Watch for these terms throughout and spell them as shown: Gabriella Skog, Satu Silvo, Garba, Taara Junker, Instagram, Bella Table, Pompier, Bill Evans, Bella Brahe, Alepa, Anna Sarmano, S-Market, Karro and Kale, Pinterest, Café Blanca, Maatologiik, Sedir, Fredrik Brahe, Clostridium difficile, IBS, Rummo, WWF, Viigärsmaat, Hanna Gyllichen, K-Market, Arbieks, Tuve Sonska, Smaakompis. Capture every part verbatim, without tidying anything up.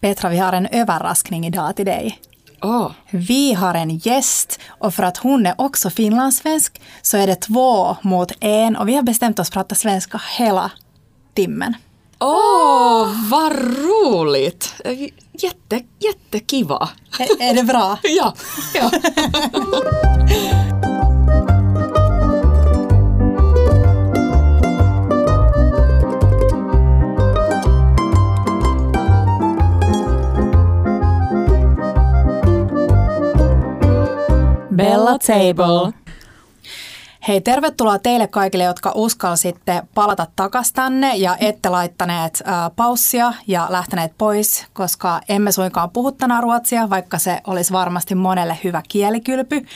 Petra, vi har en överraskning idag till dig. Oh. Vi har en gäst och för att hon är också finlandssvensk så är det två mot en och vi har bestämt oss för att prata svenska hela timmen. Åh, oh, vad roligt! Jätte, jättekiva. Är, är det bra? Ja. ja. Bella Table. Hei, tervetuloa teille kaikille, jotka uskalsitte palata takas tänne ja ette laittaneet äh, paussia ja lähteneet pois, koska emme suinkaan puhu tänään ruotsia, vaikka se olisi varmasti monelle hyvä kielikylpy.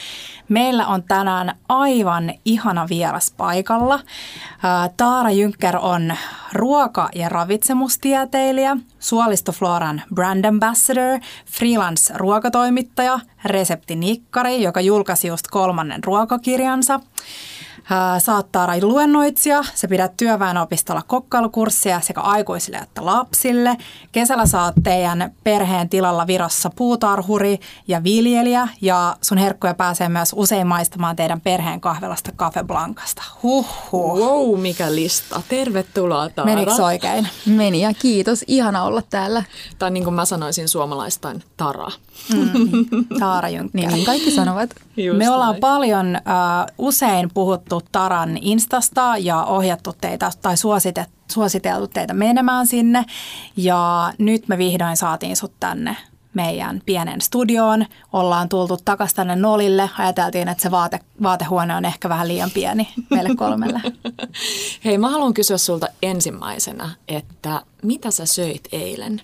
Meillä on tänään aivan ihana vieras paikalla. Äh, Taara Junker on ruoka- ja ravitsemustieteilijä, suolistofloran brand ambassador, freelance-ruokatoimittaja, reseptinikkari, joka julkaisi just kolmannen ruokakirjansa. Sä oot Taara luennoitsija, sä pidät työväenopistolla kokkailukursseja sekä aikuisille että lapsille. Kesällä sä oot teidän perheen tilalla Virossa puutarhuri ja viljelijä ja sun herkkuja pääsee myös usein maistamaan teidän perheen kahvelasta Café Blancasta. Huhhuh. Wow, mikä lista. Tervetuloa, Taara. Menikö se oikein? Meni ja kiitos. Ihana olla täällä. Tai niin kuin mä sanoisin suomalaistain, Taara. Mm, Taara Junker. Niin kaikki sanovat. Just me ollaan näin. Paljon uh, usein puhuttu Taran Instasta ja ohjattu teitä tai suositet, suositeltu teitä menemään sinne. Ja nyt me vihdoin saatiin sut tänne meidän pienen studioon. Ollaan tultu takas tänne nolille. Ajateltiin, että se vaate, vaatehuone on ehkä vähän liian pieni meille kolmelle. Hei, mä haluan kysyä sulta ensimmäisenä, että mitä sä söit eilen?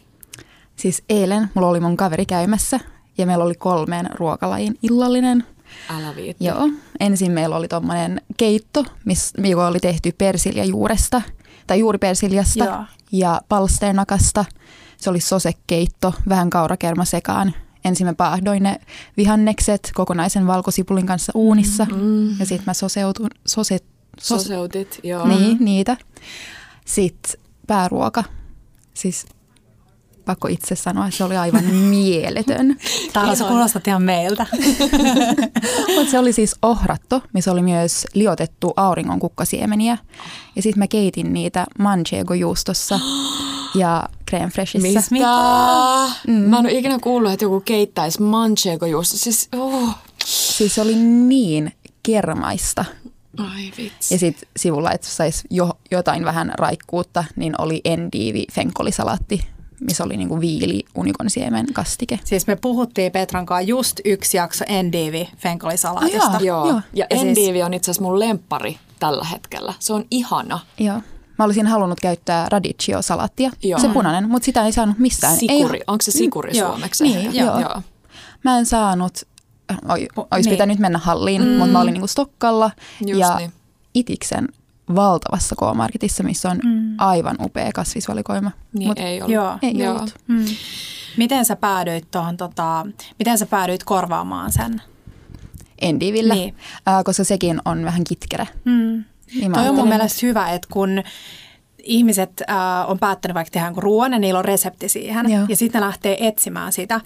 Siis eilen mulla oli mun kaveri käymässä ja meillä oli kolmeen ruokalajin illallinen. Älä viitti. Joo. Ensin meillä oli tommonen keitto, miss, joka oli tehty persiljajuuresta tai juuripersiljasta Joo. ja palsternakasta. Se oli sosekeitto, vähän kaurakerma sekaan. Ensin mä paahdoin ne vihannekset kokonaisen valkosipulin kanssa uunissa mm-hmm. ja sitten mä soseutun, sose, sos, soseutit. Joo. Niin, niitä. Sitten pääruoka, siis... Pakko itse sanoa, se oli aivan mieletön. Taara, sä kuulostat ihan meiltä. Mutta se oli siis ohratto, missä oli myös liotettu auringon kukkasiemeniä. Ja sitten mä keitin niitä manchego-juustossa ja crème fraîcheissä. Mitä? Mm. Mä en ole ikinä kuullut, että joku keittäisi manchego-juustossa. Siis, oh. siis se oli niin kermaista. Ai vitsi. Ja sitten sivulla, että saisi jo, jotain vähän raikkuutta, niin oli endiivi fenkolisalaatti, missä oli niinku viili unikonsiemen kastike. Siis me puhuttiin Petran kanssa just yksi jakso endiivi fenkalisalaatista. Ah, joo, joo. Ja endiivi on itse asiassa mun lemppari tällä hetkellä. Se on ihana. Joo. Mä olisin halunnut käyttää radicchio-salaattia. Joo. Se punainen, mutta sitä ei saanut missään. Sikuri. Ei. Onko se sikuri mm. suomeksi? Niin, joo. joo. Mä en saanut, oi, olisi niin. pitänyt mennä halliin, mm. mutta mä olin niinku Stokkalla. Just ja niin. Itiksen valtavassa K-marketissa, missä on mm. aivan upea kasvisvalikoima. Niin Mut ei ollut. Joo, ei joo. ollut. Mm. Miten sä päädyit tuohon, tota, miten sä päädyit korvaamaan sen? Endivillä, niin. äh, koska sekin on vähän kitkerä. Mm. Niin toi on mun mielestä hyvä, että kun ihmiset äh, on päättänyt vaikka tehdä ruoan ja niillä on resepti siihen Joo. ja sitten ne lähtee etsimään sitä.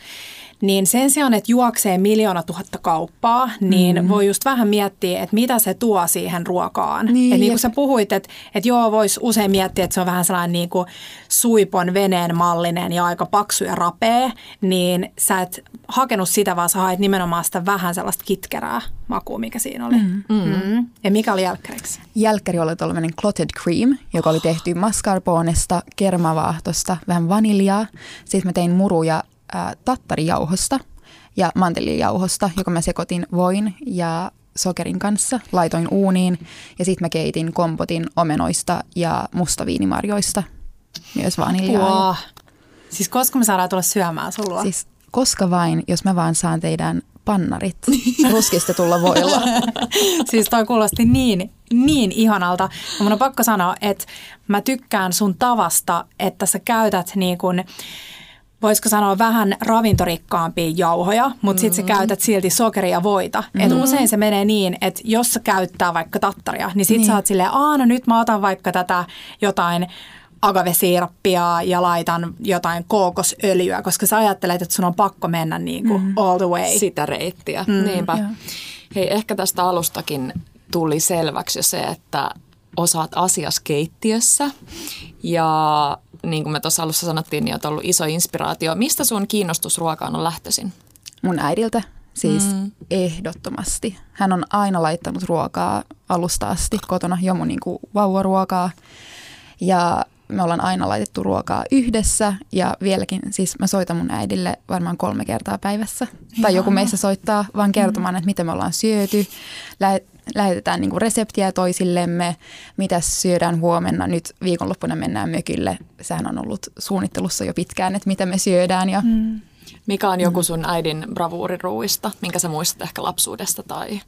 Niin sen sijaan, että juoksee miljoona tuhatta kauppaa, niin mm-hmm. voi just vähän miettiä, että mitä se tuo siihen ruokaan. Niin, että niin kuin sä puhuit, että, että joo, voisi usein miettiä, että se on vähän sellainen niin kuin suipon veneen mallinen ja aika paksu ja rapea, niin sä et hakenut sitä, vaan sä haet nimenomaan sitä vähän sellaista kitkerää makua, mikä siinä oli. Mm-hmm. Mm-hmm. Ja mikä oli jälkkäriksi? Jälkkäri oli tuollainen clotted cream, joka oli tehty mascarponesta, kermavaahtosta, vähän vaniljaa. Sitten mä tein muruja tattarijauhosta ja mantelijauhosta, joka mä sekoitin voin ja sokerin kanssa, laitoin uuniin ja sitten mä keitin kompotin omenoista ja mustaviinimarjoista, myös vaniljaa. Wow. Siis koska me saadaan tulla syömään sulla? Siis koska vain, jos mä vaan saan teidän pannarit ruskistetulla voilla. Siis toi kuulosti niin, niin ihanalta. Ja mun on pakko sanoa, että mä tykkään sun tavasta, että sä käytät niin kuin voisiko sanoa vähän ravintorikkaampia jauhoja, mutta sitten sä käytät silti sokeria ja voita. Mm. Et usein se menee niin, että jos sä käyttää vaikka tattaria, niin sitten niin. sä oot silleen, aah no nyt mä otan vaikka tätä jotain agavesiirappia ja laitan jotain kookosöljyä, koska sä ajattelet, että sun on pakko mennä niin kuin mm. all the way. Sitä reittiä, mm. niinpä. Yeah. Hei, ehkä tästä alustakin tuli selväksi se, että osaat asias keittiössä ja niin kuin me tuossa alussa sanottiin, niin olet ollut iso inspiraatio. Mistä sun kiinnostus ruokaan on lähtöisin? Mun äidiltä. Siis mm. ehdottomasti. Hän on aina laittanut ruokaa alusta asti kotona, jo mun niin kuin vauvaruokaa. Ja me ollaan aina laitettu ruokaa yhdessä ja vieläkin, siis mä soitan mun äidille varmaan kolme kertaa päivässä. Ihan. Tai joku meissä soittaa vaan kertomaan, mm. että mitä me ollaan syöty. Lähet, lähetetään niin kuin reseptiä toisillemme, mitä syödään huomenna. Nyt viikonloppuna mennään mökille. Sehän on ollut suunnittelussa jo pitkään, että mitä me syödään ja... Mm. Mikä on joku sun äidin bravuuriruuista, minkä sä muistat ehkä lapsuudesta? Tai?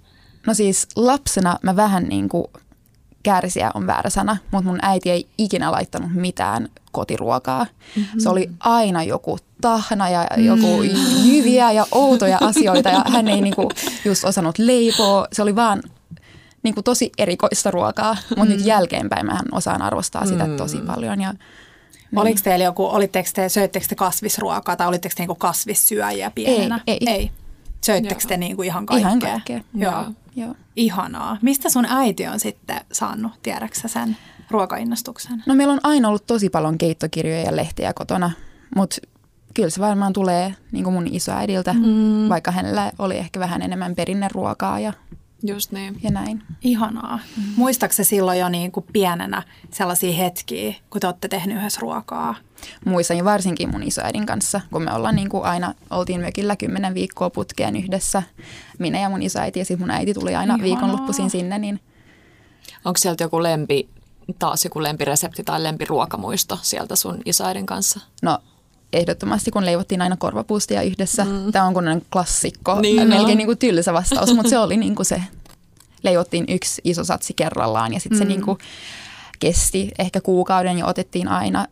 No siis lapsena mä vähän niin kuin, kärsijä on väärä sana, mutta mun äiti ei ikinä laittanut mitään kotiruokaa. Mm-hmm. Se oli aina joku tahna ja joku mm. jyviä ja outoja asioita ja hän ei niin kuin, just osannut leipoa. Se oli vaan niin kuin, tosi erikoista ruokaa, mutta mm. nyt jälkeenpäin mä osaan arvostaa sitä mm. tosi paljon ja... Mm. Oliko teillä joku, olitteko te, söittekö te kasvisruokaa tai olitteko te niinku kasvissyöjiä pienenä? Ei. ei. ei. Söittekö te niinku ihan kaikkea? Ihan kaikkea. Joo. Joo. Ihanaa. Mistä sun äiti on sitten saanut, tiedäksä sen ruokainnostuksen? No meillä on aina ollut tosi paljon keittokirjoja ja lehtiä kotona, mutta kyllä se varmaan tulee niinku mun isoäidiltä, mm. vaikka hänellä oli ehkä vähän enemmän perinneruokaa ja... Just niin. Ja näin. Ihanaa. Mm-hmm. Muistatko silloin jo niin kuin pienenä sellaisia hetkiä, kun te olette tehneet yhdessä ruokaa? Muistan varsinkin mun isoäidin kanssa, kun me ollaan niin kuin aina, oltiin mökillä kymmenen viikkoa putkeen yhdessä. Minä ja mun isoäiti ja sitten mun äiti tuli aina Ihanaa. viikonloppuisin sinne. Niin... Onko sieltä joku lempi, taas joku lempiresepti tai lempiruokamuisto sieltä sun isoäidin kanssa? No. Ehdottomasti, kun leivottiin aina korvapuustia yhdessä. Mm. Tämä on kunnollinen klassikko, niin, melkein niin kuin tylsä vastaus, mutta se oli niin kuin se. Leivottiin yksi iso satsi kerrallaan ja sitten mm. se niin kuin kesti ehkä kuukauden ja otettiin aina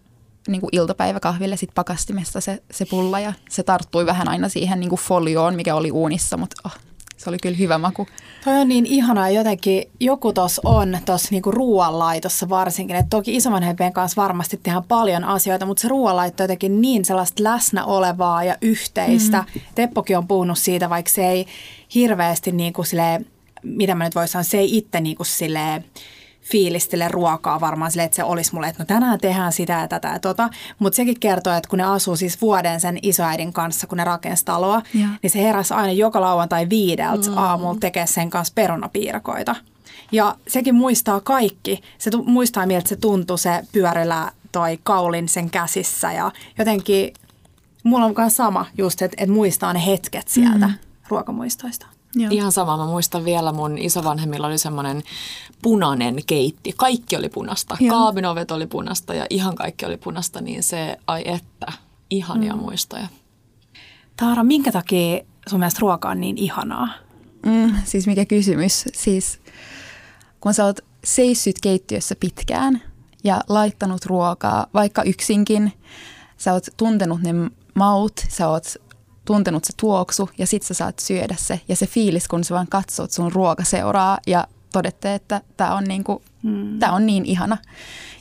niin kuin iltapäiväkahville sit pakastimesta se, se pulla ja se tarttui vähän aina siihen niin kuin folioon, mikä oli uunissa, mutta oh, se oli kyllä hyvä maku. Toi on niin ihanaa jotenkin. Joku tuossa on tuossa niinku ruoanlaitossa varsinkin. Et toki isovanhempien kanssa varmasti tehdään paljon asioita, mutta se ruoanlaitto on jotenkin niin sellaista läsnä olevaa ja yhteistä. Mm-hmm. Teppokin on puhunut siitä, vaikka se ei hirveästi niinku silleen, mitä mä nyt voisin sanoa, se ei itse niinku silleen fiilistele ruokaa varmaan silleen, että se olisi mulle, että no tänään tehdään sitä ja tätä ja tota. Mutta sekin kertoo, että kun ne asuu siis vuoden sen isoäidin kanssa, kun ne rakensi taloa, ja. niin se heräsi aina joka lauantai viideltä mm. aamulla tekee sen kanssa perunapiirakoita. Ja sekin muistaa kaikki. Se tu- muistaa, miltä se tuntui se pyörillä tai kaulin sen käsissä ja jotenkin mulla on myös sama just, että et muistaa ne hetket sieltä mm. ruokamuistoista. Joo. Ihan sama. Mä muistan vielä, mun isovanhemmilla oli semmoinen punainen keitti. Kaikki oli punasta. Joo. Kaabinovet oli punasta ja ihan kaikki oli punasta, niin se, ai että, ihania mm. muistoja. Taara, minkä takia sun mielestä ruoka on niin ihanaa? Mm, siis mikä kysymys. Siis kun sä oot seissyt keittiössä pitkään ja laittanut ruokaa, vaikka yksinkin, sä oot tuntenut ne maut, sä oot... tuntenut se tuoksu ja sit sä saat syödä se. Ja se fiilis, kun sä vaan katsot sun ruoka seuraa ja todette, että tää on, niinku, mm. tää on niin ihana.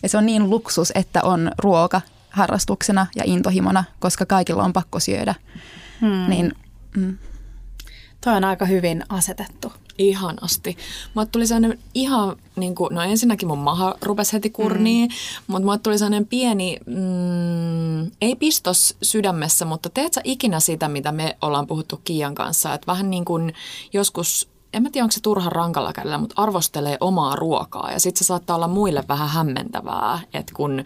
Ja se on niin luksus, että on ruoka harrastuksena ja intohimona, koska kaikilla on pakko syödä. Mm. Niin, mm. Toi on aika hyvin asetettu. Ihanasti. Mulle tuli sellainen ihan, niin kuin, no ensinnäkin mun maha rupesi heti kurniin, mm. mutta mulle tuli sellainen pieni, mm, ei pistos sydämessä, mutta teet sä ikinä sitä, mitä me ollaan puhuttu Kiian kanssa, että vähän niin kuin joskus, en mä tiedä onko se turhan rankalla kädellä, mutta arvostelee omaa ruokaa ja sit se saattaa olla muille vähän hämmentävää, että kun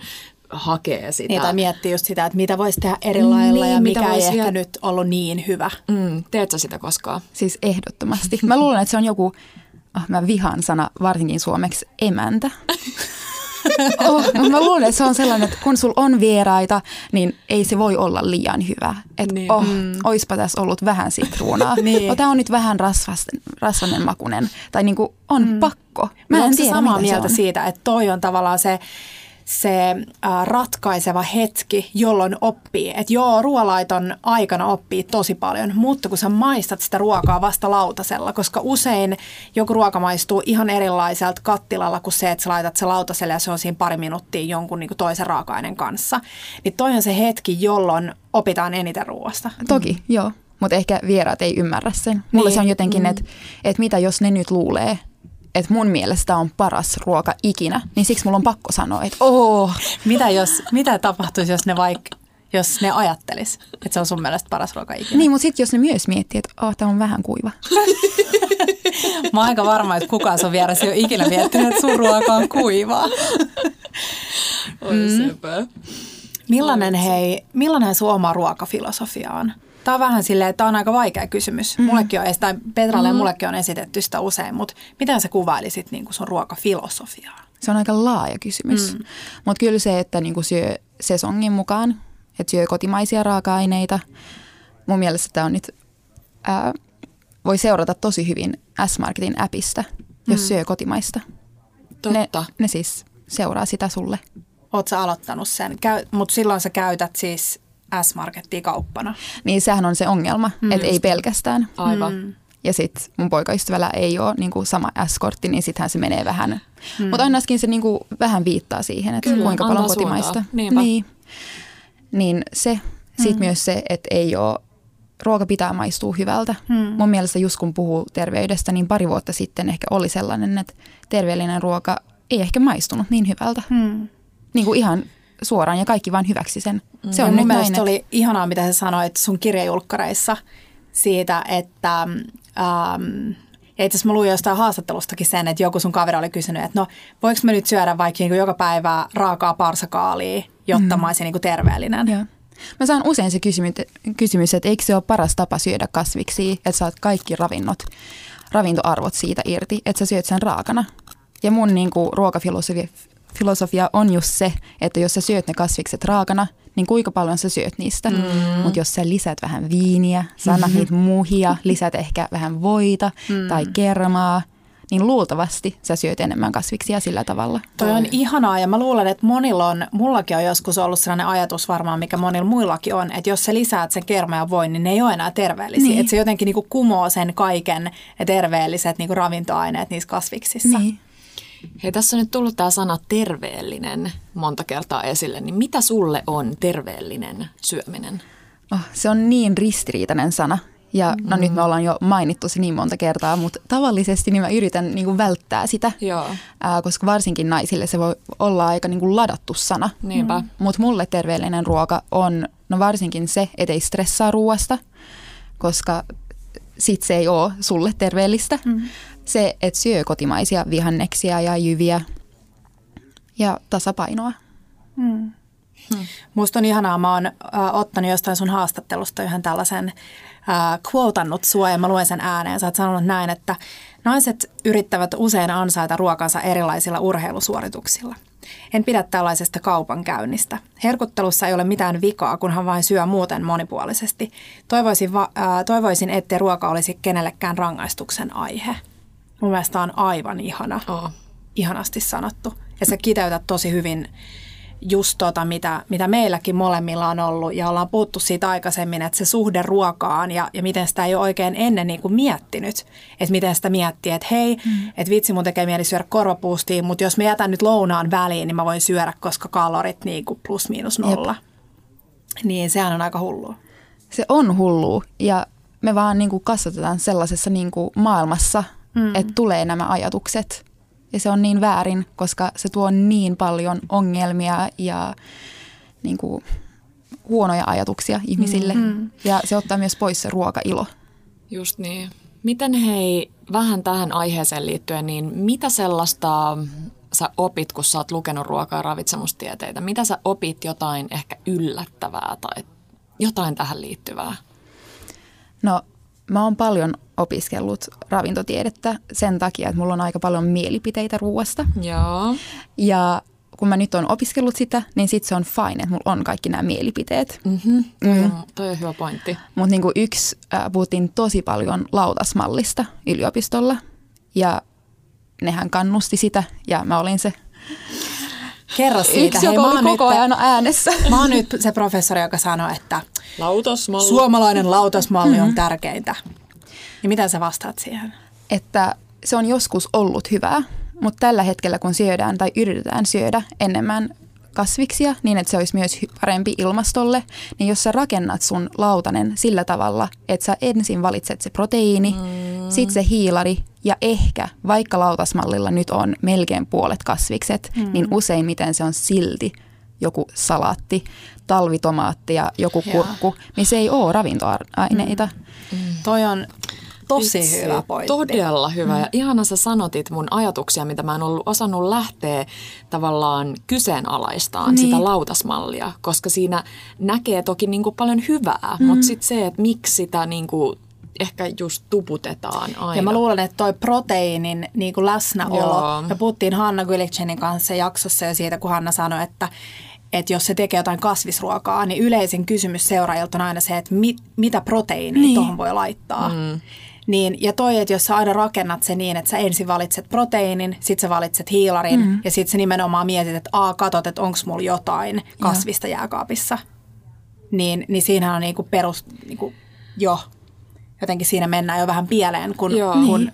hakee sitä. Niin, tai miettii just sitä, että mitä voisi tehdä eri lailla niin, ja mikä ei ehkä jä... nyt ollut niin hyvä. Mm, teet sä sitä koskaan? Siis ehdottomasti. Mä luulen, että se on joku, oh, mä vihaan sana varsinkin suomeksi, emäntä. oh, mä luulen, että se on sellainen, että kun sulla on vieraita, niin ei se voi olla liian hyvä. Että niin. oh, mm. oispa tässä ollut vähän sitruunaa. niin. oh, tää on nyt vähän rasvainen makunen. Tai niinku on mm. pakko. Mä en tiedä, mitä se on. Mä oon samaa mieltä siitä, että toi on tavallaan se se ratkaiseva hetki, jolloin oppii. Että joo, ruoalaiton aikana oppii tosi paljon, mutta kun sä maistat sitä ruokaa vasta lautasella, koska usein joku ruoka maistuu ihan erilaiselta kattilalla kuin se, että sä laitat se lautaselle ja se on siinä pari minuuttia jonkun niin kuin toisen raaka-aineen kanssa. Niin toi on se hetki, jolloin opitaan eniten ruoasta. Toki, mm. joo. Mutta ehkä vieraat ei ymmärrä sen. Mulle niin. se on jotenkin, mm. että et mitä jos ne nyt luulee, että mun mielestä on paras ruoka ikinä, niin siksi mulla on pakko sanoa, että ooo. Mitä, jos, mitä tapahtuisi, jos ne, vaik, jos ne ajattelis, että se on sun mielestä paras ruoka ikinä? Niin, mutta sitten jos ne myös miettii, että oh, tämä on vähän kuiva. Mä oon aika varma, että kukaan sun vieressä ei ole ikinä miettinyt, että sun ruoka on kuivaa. Oi mm. sepä. Millainen, hei, millainen sun oma ruokafilosofia on? Tämä on vähän silleen, että tämä on aika vaikea kysymys. Mullekin on, tai Petralle ja mullekin on esitetty sitä usein, mutta miten sä kuvailisit niin kuin sun ruokafilosofiaa? Se on aika laaja kysymys, mm. mutta kyllä se, että niin kuin syö sesongin mukaan, että syö kotimaisia raaka-aineita. Mun mielestä tämä on nyt, ää, voi seurata tosi hyvin S-Marketin appista, jos mm. syö kotimaista. Totta. Ne, ne siis seuraa sitä sulle. Oot sä aloittanut sen, mutta silloin sä käytät siis S-Markettia kauppana. Niin sehän on se ongelma, mm, että ei pelkästään. Aivan. Mm. Ja sitten mun poikaystävällä ei ole niinku sama S-kortti, niin sittenhän se menee vähän. Mm. Mutta ainakin se niinku vähän viittaa siihen, että kyllä, kuinka paljon kotimaista. Niin, niin se. Sitten mm. myös se, että ei ole, ruoka pitää maistua hyvältä. Mm. Mun mielestä just kun puhuu terveydestä, niin pari vuotta sitten ehkä oli sellainen, että terveellinen ruoka ei ehkä maistunut niin hyvältä. Mm. Niin kuin ihan suoraan ja kaikki vaan hyväksi sen. Se on mun mielestä oli ihanaa, mitä sä sanoit sun kirjajulkkareissa siitä, että ähm, ja itse asiassa mä luin jostain haastattelustakin sen, että joku sun kaveri oli kysynyt, että no voiko mä nyt syödä vaikka niin kuin joka päivä raakaa parsakaalia, jotta mm. mä olisin niin kuin terveellinen. Joo. Mä saan usein se kysymys, että eikö se ole paras tapa syödä kasviksia, että saat kaikki ravinnot, ravintoarvot siitä irti, että sä syöt sen raakana. Ja mun niin kuin ruokafilosofia Filosofia on just se, että jos sä syöt ne kasvikset raakana, niin kuinka paljon sä syöt niistä. Mm. Mutta jos sä lisät vähän viiniä, sä annat niitä muhia, lisät ehkä vähän voita mm. tai kermaa, niin luultavasti sä syöt enemmän kasviksia sillä tavalla. Toi on ihanaa ja mä luulen, että monilla on, mullakin on joskus ollut sellainen ajatus varmaan, mikä monilla muillakin on, että jos sä lisäät sen kermaa ja voin, niin ne ei ole enää terveellisiä. Niin. Että se jotenkin niinku kumoo sen kaiken terveelliset niinku ravintoaineet niissä kasviksissa. Niin. Hei, tässä on nyt tullut tämä sana terveellinen monta kertaa esille, niin mitä sulle on terveellinen syöminen? Oh, se on niin ristiriitainen sana ja mm-hmm. no nyt me ollaan jo mainittu se niin monta kertaa, mutta tavallisesti niin mä yritän niin kuin välttää sitä, joo. Ää, koska varsinkin naisille se voi olla aika niin kuin ladattu sana. Niinpä. Mm. Mutta mulle terveellinen ruoka on no varsinkin se, ettei stressaa ruoasta, koska sit se ei ole sulle terveellistä. Mm. Se, että syö kotimaisia vihanneksia ja jyviä ja tasapainoa. Mm. Mm. Musta on ihanaa, mä oon äh, ottanut jostain sun haastattelusta yhden tällaisen äh, quotannut sua ja mä luen sen ääneen. Sä oot sanonut näin, että naiset yrittävät usein ansaita ruokansa erilaisilla urheilusuorituksilla. En pidä tällaisesta kaupankäynnistä. Herkuttelussa ei ole mitään vikaa, kunhan vain syö muuten monipuolisesti. Toivoisin, va- äh, toivoisin ettei ruoka olisi kenellekään rangaistuksen aihe. Mun mielestä on aivan ihana, oh. ihanasti sanottu. Ja sä kiteytät tosi hyvin just tota, mitä, mitä meilläkin molemmilla on ollut. Ja ollaan puhuttu siitä aikaisemmin, että se suhde ruokaan ja, ja miten sitä ei ole oikein ennen niin kuin miettinyt. Että miten sitä miettii, että hei, mm. että vitsi mun tekee mieli syödä korvapuustia, mutta jos mä jätän nyt lounaan väliin, niin mä voin syödä, koska kalorit niin kuin plus miinus nolla. Jep. Niin sehän on aika hullua. Se on hullua ja me vaan niin kuin kasvatetaan sellaisessa niin kuin maailmassa, Mm. että tulee nämä ajatukset ja se on niin väärin, koska se tuo niin paljon ongelmia ja niin kuin, huonoja ajatuksia ihmisille mm. ja se ottaa myös pois se ruokailo. Just niin. Miten hei, vähän tähän aiheeseen liittyen, niin mitä sellaista sä opit, kun sä oot lukenut ruokaa ja ravitsemustieteitä? Mitä sä opit jotain ehkä yllättävää tai jotain tähän liittyvää? No mä oon paljon opiskellut ravintotiedettä sen takia, että mulla on aika paljon mielipiteitä ruoasta. Joo. Ja kun mä nyt oon opiskellut sitä, niin sit se on fine, että mulla on kaikki nämä mielipiteet. Mm-hmm. Mm-hmm. Mm, toi on hyvä pointti. Mutta niinku yksi, äh, puhuttiin tosi paljon lautasmallista yliopistolla ja nehän kannusti sitä ja mä olin se Kerro siitä. Yksi, hei, joka oli koko ajan äänessä. Mä oon nyt se professori, joka sanoi, että lautasmalli. Suomalainen lautasmalli mm-hmm. on tärkeintä. Niin mitä sä vastaat siihen? Että se on joskus ollut hyvää, mutta tällä hetkellä kun syödään tai yritetään syödä enemmän kasviksia, niin että se olisi myös parempi ilmastolle, niin jos sä rakennat sun lautanen sillä tavalla, että sä ensin valitset se proteiini, mm. sit se hiilari ja ehkä, vaikka lautasmallilla nyt on melkein puolet kasvikset, mm. niin useimmiten se on silti joku salaatti, talvitomaatti ja joku kurkku, ja. niin se ei ole ravintoaineita. Mm. Mm. Toi on... Tosi Itse, hyvä pointti. Todella hyvä. Ja ihana sä sanotit mun ajatuksia, mitä mä en ollut osannut lähteä tavallaan kyseenalaistaan niin. sitä lautasmallia, koska siinä näkee toki niin kuin paljon hyvää, mm-hmm. mutta sitten se, että miksi sitä niin kuin ehkä just tuputetaan aina. Ja mä luulen, että toi proteiinin niin kuin läsnäolo, Joo. me puhuttiin Hanna Gyllichenin kanssa jaksossa ja siitä, kun Hanna sanoi, että että jos se tekee jotain kasvisruokaa, niin yleisin kysymys seuraajilta on aina se, että mit, mitä proteiinia niin. tuohon voi laittaa. Mm. Niin, ja toi, että jos sä aina rakennat se niin, että sä ensin valitset proteiinin, sit sä valitset hiilarin mm. ja sit sä nimenomaan mietit, että aa, katot, että onks mulla jotain kasvista ja. jääkaapissa. Niin, niin siinähän on niinku perus, niinku, jo, jotenkin siinä mennään jo vähän pieleen, kun, kun niin.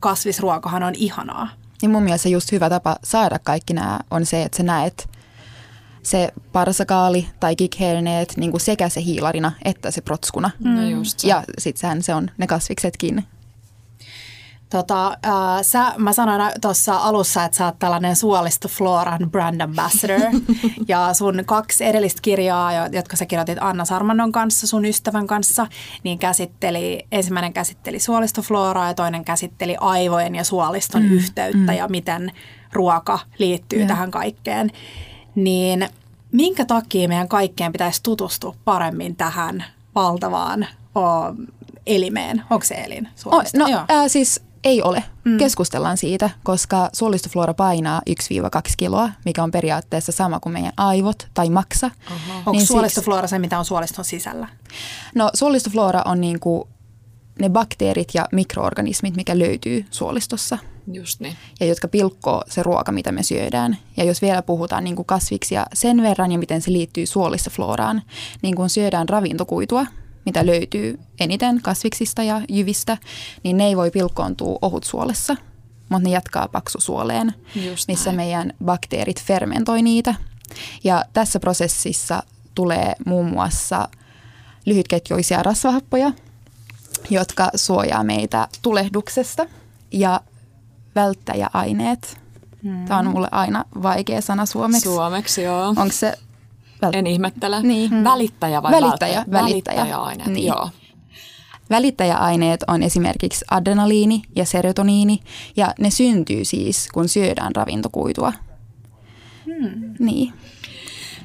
kasvisruokahan on ihanaa. Ja mun mielestä just hyvä tapa saada kaikki nämä on se, että sä näet se parsakaali tai kikherneet niin kuin sekä se hiilarina että se protskuna. No just se. Ja sittenhän se on ne kasviksetkin. Tota, äh, sä, mä sanoin tuossa alussa, että sä oot tällainen suolistofloran brand ambassador. Ja sun kaksi edellistä kirjaa, jotka sä kirjoitit Anna Sarmanon kanssa, sun ystävän kanssa, niin käsitteli, ensimmäinen käsitteli suolistofloraa ja toinen käsitteli aivojen ja suoliston mm. yhteyttä mm. ja miten ruoka liittyy yeah. tähän kaikkeen. Niin minkä takia meidän kaikkeen pitäisi tutustua paremmin tähän valtavaan o, elimeen? Onko se elin suolisto? No ää, siis ei ole. Mm. Keskustellaan siitä, koska suolistoflora painaa yksi kaksi kiloa, mikä on periaatteessa sama kuin meidän aivot tai maksa. Niin onko suolistoflora se, mitä on suoliston sisällä? No suolistoflora on niinku ne bakteerit ja mikroorganismit, mikä löytyy suolistossa. Just niin. Ja jotka pilkkoo se ruoka, mitä me syödään. Ja jos vielä puhutaan niin kuin kasviksia sen verran ja miten se liittyy suolistofloraan, niin kun syödään ravintokuitua, mitä löytyy eniten kasviksista ja jyvistä, niin ne ei voi pilkkoontua ohutsuolessa, mutta ne jatkaa paksusuoleen, Just missä näin. meidän bakteerit fermentoi niitä. Ja tässä prosessissa tulee muun muassa lyhytketjuisia rasvahappoja, jotka suojaa meitä tulehduksesta ja välttäjäaineet. Hmm. Tämä on mulle aina vaikea sana suomeksi. Suomeksi, joo. Onko se? Vält- en ihmettele. Niin. Hmm. Välittäjä vai välittäjä? Välittäjä. Välittäjäaineet, niin. joo. Välittäjäaineet on esimerkiksi adrenaliini ja serotoniini, ja ne syntyy siis, kun syödään ravintokuitua. Hmm. Niin.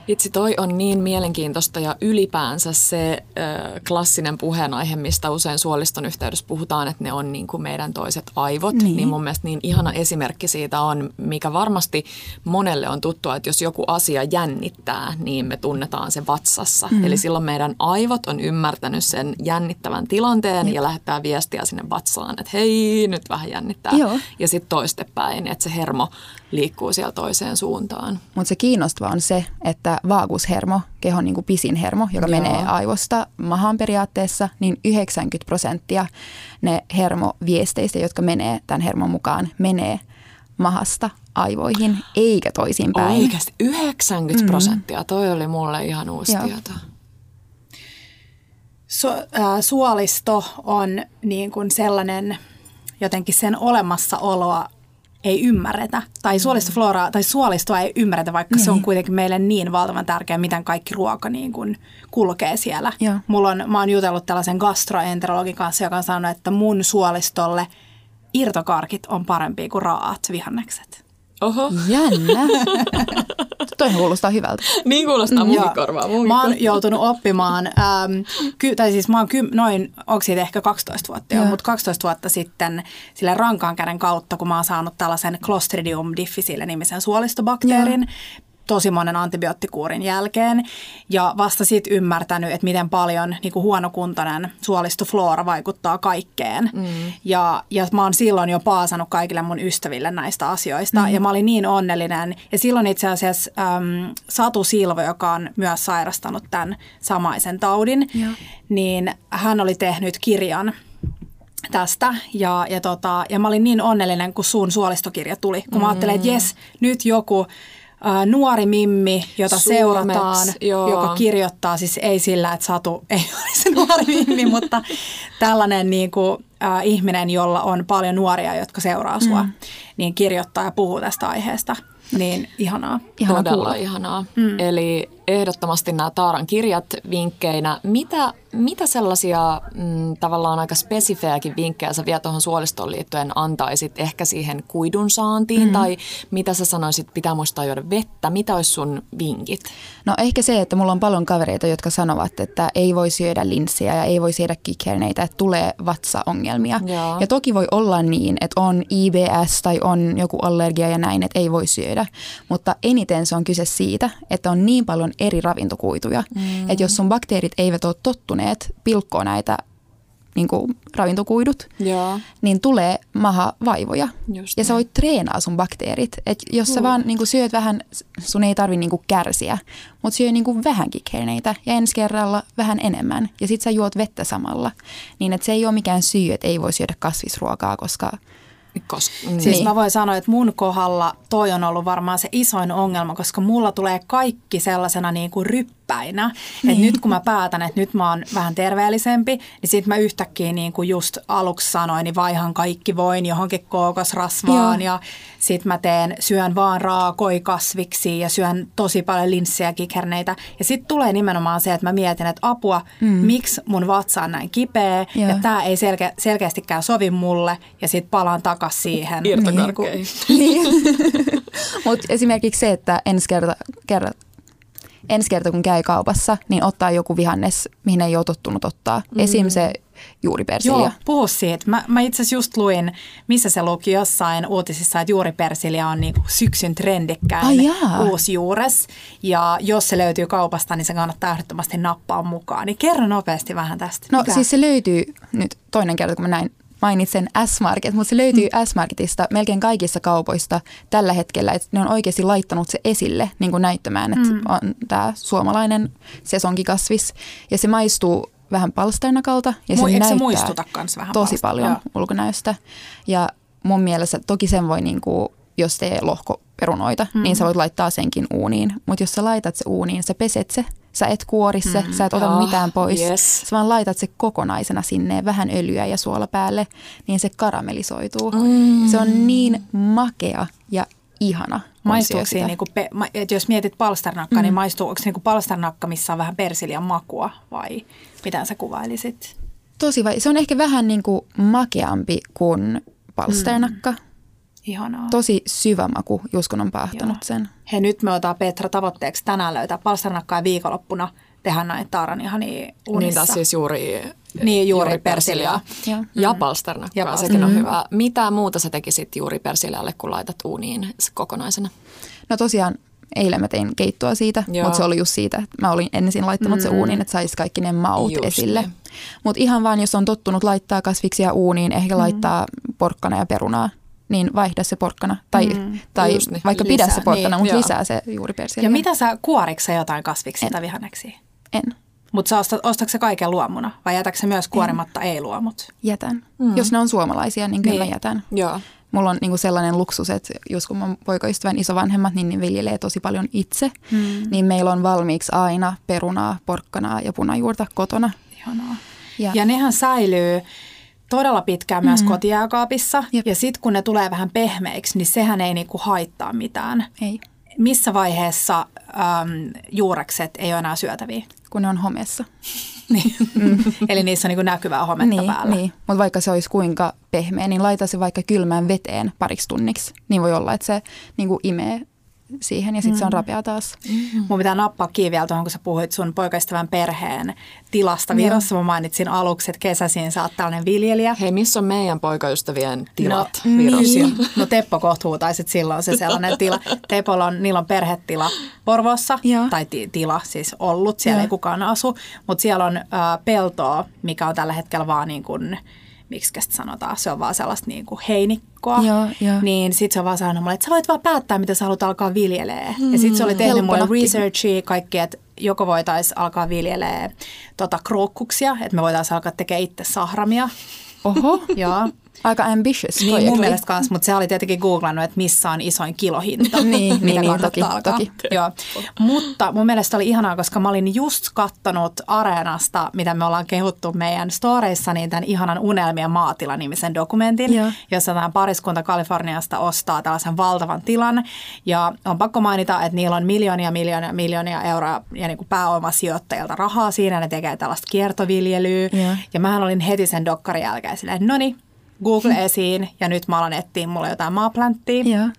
Itse toi on niin mielenkiintoista ja ylipäänsä se ö, klassinen puheenaihe, mistä usein suoliston yhteydessä puhutaan, että ne on niin kuin meidän toiset aivot. Niin. niin mun mielestä niin ihana esimerkki siitä on, mikä varmasti monelle on tuttua, että jos joku asia jännittää, niin me tunnetaan se vatsassa. Mm-hmm. Eli silloin meidän aivot on ymmärtänyt sen jännittävän tilanteen mm-hmm. ja lähettää viestiä sinne vatsaan, että hei, nyt vähän jännittää. Joo. Ja sitten toistepäin, että se hermo liikkuu siellä toiseen suuntaan. Mutta se kiinnostavaa on se, että vaagushermo, kehon niin kuin pisin hermo, joka Joo. menee aivosta mahaan periaatteessa, niin yhdeksänkymmentä prosenttia ne hermoviesteistä, jotka menee tämän hermon mukaan, menee mahasta aivoihin, eikä toisinpäin. Oikeasti yhdeksänkymmentä prosenttia, mm-hmm. toi oli mulle ihan uusi tieto. So, äh, suolisto on niin kuin sellainen, jotenkin sen olemassaoloa ei ymmärretä, tai suolistofloraa tai suolistoa ei ymmärretä, vaikka niin. se on kuitenkin meille niin valtavan tärkeää, miten kaikki ruoka niin kuin kulkee siellä. Joo. Mulla on, mä oon jutellut tällaisen gastroenterologin kanssa, joka on sanonut, että mun suolistolle irtokarkit on parempia kuin raa'at vihannekset. Oho. Jännä. Toi kuulostaa hyvältä. Niin kuulostaa munkin korvaa. Mä oon joutunut oppimaan, äm, ky, tai siis mä oon ky, noin, onko siitä ehkä kaksitoista vuotta jo, mutta kaksitoista vuotta sitten sillä rankan käden kautta, kun mä oon saanut tällaisen Clostridium difficile nimisen suolistobakteerin, Joo. tosi monen antibioottikuurin jälkeen ja vasta sitten ymmärtänyt, että miten paljon niin kuin huonokuntainen suolistoflora vaikuttaa kaikkeen. Mm. Ja, ja mä oon silloin jo paasannut kaikille mun ystäville näistä asioista mm. ja mä olin niin onnellinen. Ja silloin itse asiassa äm, Satu Silvo, joka on myös sairastanut tämän samaisen taudin, ja. niin hän oli tehnyt kirjan tästä ja, ja, tota, ja mä olin niin onnellinen, kun sun suolistokirja tuli, kun mä ajattelin, että jes, nyt joku äh, nuori mimmi, jota Suomeksi, seurataan, joo. joka kirjoittaa, siis ei sillä, että Satu ei ole se nuori mimmi, mutta tällainen niin kuin, äh, ihminen, jolla on paljon nuoria, jotka seuraa sua, mm. niin kirjoittaa ja puhuu tästä aiheesta. Niin, ihanaa. Ihana Todella kuulla. ihanaa. Mm. Eli ehdottomasti nämä Taaran kirjat vinkkeinä. Mitä, mitä sellaisia mm, tavallaan aika spesifejäkin vinkkejä sä vielä tuohon suolistoon liittyen antaisit ehkä siihen kuidun saantiin? Mm. Tai mitä sä sanoisit, pitää muistaa juoda vettä? Mitä olisi sun vinkit? No ehkä se, että mulla on paljon kavereita, jotka sanovat, että ei voi syödä linssiä ja ei voi syödä kikherneitä, että tulee vatsaongelmia. Joo. Ja toki voi olla niin, että on I B S tai on joku allergia ja näin, että ei voi syödä. Mutta eniten se on kyse siitä, että on niin paljon eri ravintokuituja, mm. että jos sun bakteerit eivät ole tottuneet pilkkoa näitä niin kuin ravintokuidut, yeah. niin tulee mahavaivoja. Just ja niin. Sä voit treenaa sun bakteerit. Et jos mm. sä vaan niin kuin syöt vähän, sun ei tarvitse niin kuin kärsiä, mutta syö niin kuin vähän kikherneitä ja ensi kerralla vähän enemmän. Ja sit sä juot vettä samalla. Niin että se ei ole mikään syy, että ei voi syödä kasvisruokaa, koska... Koska, niin. Siis mä voin sanoa, että mun kohdalla toi on ollut varmaan se isoin ongelma, koska mulla tulee kaikki sellaisena niin kuin ryppäinä. Niin. Että nyt kun mä päätän, että nyt mä oon vähän terveellisempi, niin sit mä yhtäkkiä niin kuin just aluksi sanoin, niin vaihan kaikki voin johonkin kookosrasvaan. Joo. Ja sit mä teen, syön vaan raakoi kasviksi ja syön tosi paljon linssiä ja kikherneitä. Ja sit tulee nimenomaan se, että mä mietin, että apua, mm. miksi mun vatsa on näin kipeä Joo. ja tää ei selke- selkeästikään sovi mulle ja sit palaan takaisin. Siihen. Irtokarkkeja. Niin. Mutta esimerkiksi se, että ensi kerta, kerta, ensi kerta kun käy kaupassa, niin ottaa joku vihannes, mihin ei ole tottunut ottaa. Mm. Esimerkiksi se juuripersilja. Joo, puhu siitä. Mä, mä itse asiassa just luin, missä se luki jossain uutisissa, että juuripersilja on niinku syksyn trendikkäin ah, uusi juures. Ja jos se löytyy kaupasta, niin se kannattaa ehdottomasti nappaa mukaan. Niin kerro nopeasti vähän tästä. No Mitä? Siis se löytyy nyt toinen kerta, kun mä näin. Mainitsen S-Market, mutta se löytyy mm. S-Marketista melkein kaikissa kaupoista tällä hetkellä. Että ne on oikeasti laittanut se esille niin kuin näyttämään, että mm. on tämä suomalainen sesonkikasvis. Ja se maistuu vähän palsternakalta. Ja se Mu- eikö se muistuta kans vähän tosi palsta? Paljon Joo. ulkonäöstä. Ja mun mielestä toki sen voi, niin kuin, jos tee lohkoperunoita, mm. niin sä voit laittaa senkin uuniin. Mutta jos sä laitat se uuniin, sä peset se. Sä et kuori se, mm. sä et ota oh, mitään pois. Yes. Sä vaan laitat se kokonaisena sinne, vähän öljyä ja suola päälle, niin se karamellisoituu. Mm. Se on niin makea ja ihana. Maistuuko siinä, niinku pe- ma- että jos mietit palsternakkaa, mm. niin maistuu, onko se niinku palsternakka, missä on vähän persiljan makua vai mitä sä kuvailisit? Tosi vai. Se on ehkä vähän niinku makeampi kuin palsternakka. Mm. Ihanaa. Tosi syvä maku, just kun on paahtanut Joo. sen. Hei, nyt me otetaan Petra tavoitteeksi tänään löytää palsternakkaa ja viikonloppuna tehdään näitä Taaran ihania unissa. Niitä siis juuri, niin, juuri persiljaa. persiljaa. Ja, ja palsternakkaa, ja sekin on mm-hmm. hyvä. Mitä muuta sä tekisit juuri persiljalle, kun laitat uuniin kokonaisena? No tosiaan, eilen mä tein keittoa siitä, Joo. mutta se oli just siitä, että mä olin ensin laittanut mm-hmm. se uuniin, että saisi kaikki ne maut just esille. Niin. Mutta ihan vaan, jos on tottunut laittaa kasviksia uuniin, ehkä mm-hmm. laittaa porkkana ja perunaa. Niin vaihda se porkkana. Tai, mm, tai niin. vaikka pidä lisää. se porkkana, niin, mutta joo. lisää se juuripersilja. Ja mitä sä, kuoriko sä jotain kasviksia tai vihanneksia? En. Mutta sä ostat, ostatko sä kaiken luomuna vai jätätkö sä myös kuorimatta en. ei-luomut? Jätän. Mm. Jos ne on suomalaisia, niin kyllä niin. jätän. Joo. Mulla on niinku sellainen luksus, että jos kun mun poikaystävän isovanhemmat, niin ne viljelee tosi paljon itse. Mm. Niin meillä on valmiiksi aina perunaa, porkkanaa ja punajuurta kotona. Ihanaa. Ja, ja nehän säilyy... Todella pitkään myös mm-hmm. kotijääkaapissa. Jep. Ja sitten kun ne tulee vähän pehmeiksi, niin sehän ei niinku haittaa mitään. Ei. Missä vaiheessa äm, juurekset ei ole enää syötäviä? Kun ne on homeessa. Niin. Mm. Eli niissä on niinku näkyvää hometta niin, päällä. Niin. Mutta vaikka se olisi kuinka pehmeä, niin laita se vaikka kylmään veteen pariksi tunniksi. Niin voi olla, että se niinku imee siihen ja sitten mm. se on rapea taas. Mm. Mun pitää nappaa kiinni vielä tuohon, kun sä puhuit sun poikaystävän perheen tilasta Virossa. Mä mainitsin aluksi, että kesäisin sä oot tällainen viljelijä. Hei, missä on meidän poikaystävien tilat no, Virossa? Niin. No Teppo kohtuutaiset silloin se sellainen tila. Tepolla on, niillä on perhetila Porvoossa, ja. tai t- tila siis ollut, siellä ja. ei kukaan asu. Mutta siellä on ä, peltoa, mikä on tällä hetkellä vaan niin kuin... Miksikä sitä sanotaan, se on vaan sellaista niin kuin heinikkoa, joo, joo. niin sitten se on vaan sanonut mulle, että sä voit vaan päättää, mitä sä haluat alkaa viljelee. Mm, ja sitten se oli tehnyt mulle researchia, kaikkea, että joko voitaisiin alkaa viljelee tota, krookkuksia, että me voitaisiin alkaa tekemään itse sahramia. Oho, joo. Aika ambitious. Niin, mun mielestä kanssa, mutta se oli tietenkin googlannut, että missä on isoin kilohinta, niin, mitä niin, kannattaa toki, alkaa. Toki. Joo. Mutta mun mielestä oli ihanaa, koska mä olin just kattonut Areenasta, mitä me ollaan kehuttu meidän storeissa, niin tämän ihanan Unelmien maatila-nimisen dokumentin, ja. jossa tämä pariskunta Kaliforniasta ostaa tällaisen valtavan tilan. Ja on pakko mainita, että niillä on miljoonia, miljoonia, miljoonia euroa ja niin kuin pääomasijoittajilta rahaa siinä. Ne tekee tällaista kiertoviljelyä. Ja, ja mähän olin heti sen dokkarin jälkeen silleen, no niin. Google esiin ja nyt mä alan etsiä mulle jotain maaplanttia. Yeah.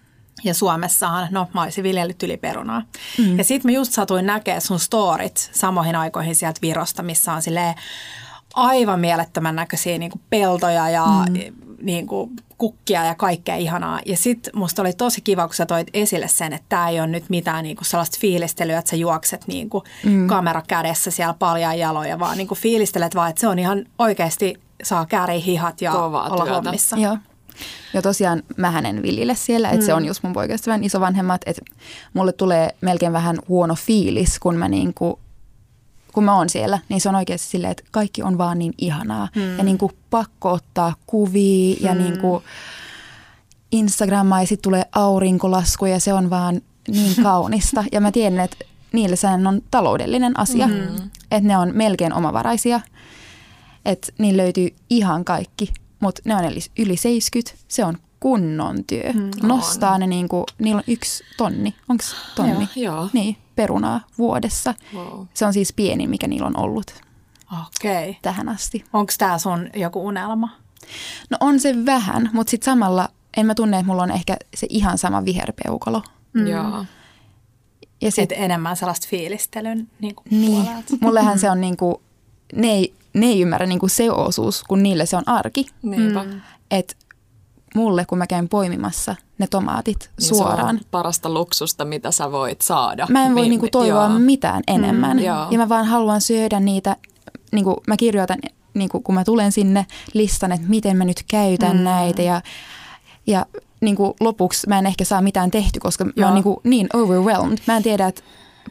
Ja Suomessahan, no mä olisin viljellyt yliperunaa. Mm. Ja sit mä just satuin näkee sun storit samoihin aikoihin sieltä Virosta, missä on silleen aivan mielettömän näköisiä niin kuin peltoja ja mm. niin kuin kukkia ja kaikkea ihanaa. Ja sit musta oli tosi kiva, kun sä toit esille sen, että tää ei ole nyt mitään niinku sellaista fiilistelyä, että sä juokset niinku mm. kamera kädessä siellä paljaan jaloja, vaan niinku fiilistelet vaan, että se on ihan oikeasti saa kääriä hihat ja kovaa olla työtä. Hommissa. Joo. Ja tosiaan mähän en viljele siellä, että mm. se on just mun poikaystävän isovanhemmat, että mulle tulee melkein vähän huono fiilis, kun mä niinku kun mä oon siellä, niin se on oikeasti silleen, että kaikki on vaan niin ihanaa. Mm. Ja niin kuin pakko ottaa kuvia ja mm. niin kuin Instagrammaa ja sitten tulee aurinkolasku ja se on vaan niin kaunista. Ja mä tiedän, että niillä sehän on taloudellinen asia, mm. että ne on melkein omavaraisia, että niillä löytyy ihan kaikki. Mutta ne on yli seitsemänkymmentä, se on kunnon työ. Mm. Nostaa on. Ne niin kuin, niillä on yksi tonni, onko tonni? Joo, joo. Niin. Perunaa vuodessa. Wow. Se on siis pieni, mikä niillä on ollut okay. tähän asti. Onko tämä sun joku unelma? No on se vähän, mutta sitten samalla en mä tunne, että mulla on ehkä se ihan sama viherpeukalo. Mm. Joo. Ja sit, enemmän sellaista fiilistelyn niin niin. Mullehan se on, niin kuin, ne, ei, ne ei ymmärrä niin kuin se osuus, kun niille se on arki. Niinpä. Mm. Että mulle, kun mä käyn poimimassa ne tomaatit niin suoraan. Se on parasta luksusta, mitä sä voit saada. Mä en voi niin kuin, toivoa joo. mitään enemmän. Mm, ja mä vaan haluan syödä niitä. Niin kuin, mä kirjoitan, niin kuin, kun mä tulen sinne listan, että miten mä nyt käytän mm. näitä. Ja, ja niin kuin, lopuksi mä en ehkä saa mitään tehty, koska joo. mä oon niin, kuin, niin overwhelmed. Mä en tiedä, että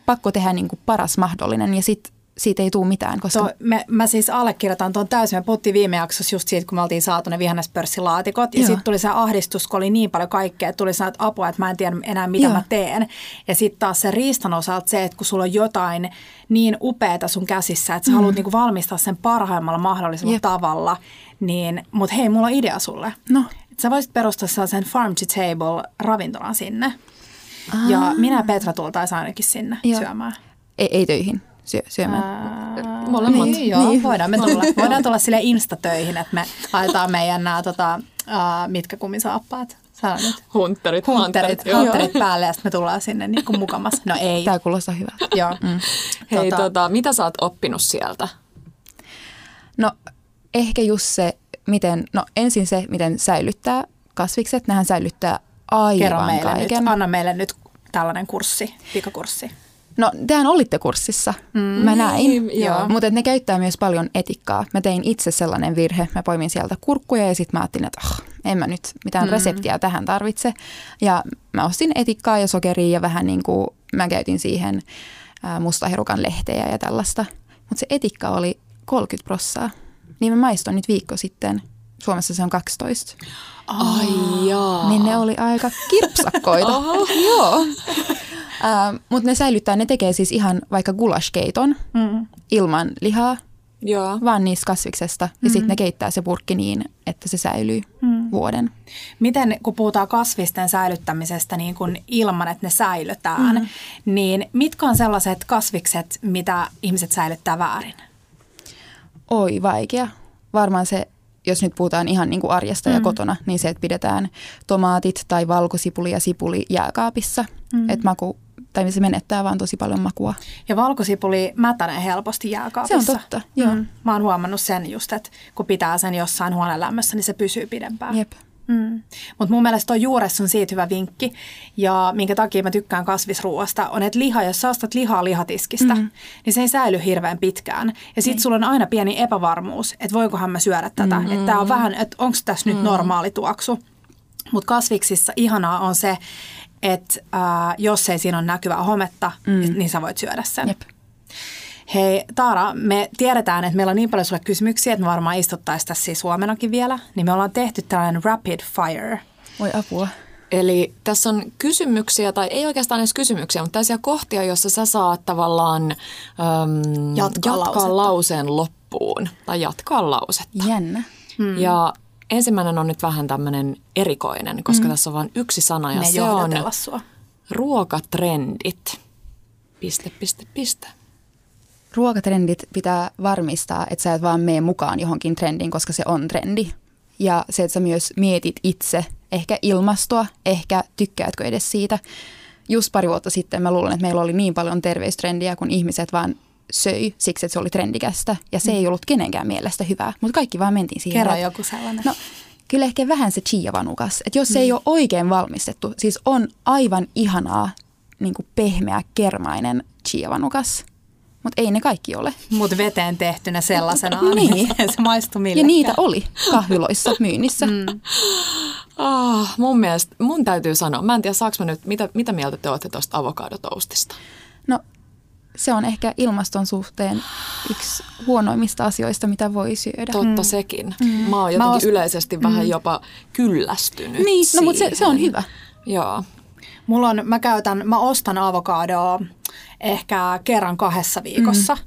pakko tehdä niin kuin, paras mahdollinen ja sitten siitä ei tule mitään, koska... To, me, mä siis allekirjoitan tuon täysin. Me puhuttiin viime jaksossa just siitä, kun me oltiin saatu ne vihannaspörssilaatikot. Ja sitten tuli se ahdistus, kun oli niin paljon kaikkea, että tuli sanoa, että apua, että mä en tiedä enää, mitä Joo. mä teen. Ja sitten taas se riistan osalta se, että kun sulla on jotain niin upeata sun käsissä, että sä mm. haluat niinku valmistaa sen parhaimmalla mahdollisella Jep. tavalla. Niin, mut hei, mulla on idea sulle. No. Et sä voisit perustaa sellaisen farm to table ravintolan sinne. Aa. Ja minä ja Petra tultaisiin ainakin sinne Joo. syömään. Ei, ei töihin. Syö, syömään. Ää, molemmat. Niin, joo, niin. Voidaan me tulla, voidaan tulla silleen instatöihin, että me haetaan meidän nämä, tota, ää, mitkä kumisaappaat. Hunterit. Hunterit, hunterit päälle ja sitten me tullaan sinne niin kuin mukamassa. No ei. Tää kuulostaa hyvältä. Joo. Mm. Hei, tota, tota, mitä sä oot oppinut sieltä? No ehkä just se, miten, no ensin se, miten säilyttää kasvikset. Nähän säilyttää aivan Kerro meille kaiken. Nyt, anna meille nyt tällainen kurssi, pikakurssi. No, tehän olitte kurssissa. Mm, mä näin. Mutta ne käyttää myös paljon etikkaa. Mä tein itse sellainen virhe. Mä poimin sieltä kurkkuja ja sitten mä ajattelin, että oh, en mä nyt mitään mm. reseptiä tähän tarvitse. Ja mä ostin etikkaa ja sokeria ja vähän niin kuin mä käytin siihen mustaherukan lehteä ja tällaista. Mutta se etikka oli kolmekymmentä prossaa. Niin mä maistoin nyt viikko sitten. Suomessa se on kaksitoista. Ai oh, jaa. Niin ne oli aika kirpsakkoita. Joo. Uh, Mutta ne säilyttää, ne tekee siis ihan vaikka gulash-keiton mm. ilman lihaa, Joo. vaan niistä kasviksesta. Mm-hmm. Ja sitten ne keittää se purkki niin, että se säilyy mm. vuoden. Miten, kun puhutaan kasvisten säilyttämisestä niin kun ilman, että ne säilytään, mm-hmm. niin mitkä on sellaiset kasvikset, mitä ihmiset säilyttää väärin? Oi, vaikea. Varmaan se, jos nyt puhutaan ihan niin kuin arjesta mm. ja kotona, niin se, että pidetään tomaatit tai valkosipuli ja sipuli jääkaapissa, mm. että maku, tai se menettää vaan tosi paljon makua. Ja valkosipuli mätänee helposti jääkaapissa. Se on totta, joo. Mm. Mä oon huomannut sen just, että kun pitää sen jossain huoneen lämmössä, niin se pysyy pidempään. Jep. Mm. Mutta mun mielestä tuo juures on siitä hyvä vinkki, ja minkä takia mä tykkään kasvisruoasta, on, että liha, jos sä ostat lihaa lihatiskistä, mm-hmm. niin se ei säily hirveän pitkään. Ja sit ei. Sulla on aina pieni epävarmuus, että voikohan mä syödä tätä, mm-hmm. että tää on vähän, että onko tässä mm-hmm. nyt normaali tuoksu. Mutta kasviksissa ihanaa on se, että äh, jos ei siinä ole näkyvää hometta, mm-hmm. niin sä voit syödä sen. Jep. Hei Taara, me tiedetään, että meillä on niin paljon sulle kysymyksiä, että me varmaan istuttaisiin tässä siis huomenakin vielä. Niin me ollaan tehty tällainen rapid fire. Voi apua. Eli tässä on kysymyksiä, tai ei oikeastaan edes kysymyksiä, mutta tällaisia kohtia, joissa sä saat tavallaan äm, jatkaa, jatkaa lauseen loppuun. Tai jatkaa lausetta. Jännä. Hmm. Ja ensimmäinen on nyt vähän tämmöinen erikoinen, koska hmm. tässä on vain yksi sana ja ne se on sua. Ruokatrendit. Piste, piste, piste. Ruokatrendit pitää varmistaa, että sä et vaan mene mukaan johonkin trendiin, koska se on trendi. Ja se, että sä myös mietit itse ehkä ilmastoa, ehkä tykkäätkö edes siitä. Just pari vuotta sitten mä luulen, että meillä oli niin paljon terveystrendiä, kun ihmiset vaan söi siksi, että se oli trendikästä. Ja se mm. ei ollut kenenkään mielestä hyvää, mutta kaikki vaan mentiin siihen. Kerro joku sellainen. No, kyllä ehkä vähän se chia-vanukas. Että jos se mm. ei ole oikein valmistettu, siis on aivan ihanaa niin kuin pehmeä, kermainen chia-vanukas. Mutta ei ne kaikki ole. Mutta veteen tehtynä sellaisenaan, niin, niin se maistui millekään. Ja niitä oli kahviloissa myynnissä. Mm. Oh, mun mielestä, mun täytyy sanoa, mä en tiedä saaks mä nyt, mitä, mitä mieltä te olette tuosta avokadotoastista? No se on ehkä ilmaston suhteen yksi huonoimmista asioista, mitä voi syödä. Totta mm. sekin. Mm. Mä oon jotenkin mä oon... yleisesti mm. vähän jopa kyllästynyt niin, siihen. No mutta se, se on hyvä. Joo. Mulla on, mä käytän, mä ostan avokadoa ehkä kerran kahdessa viikossa, mm.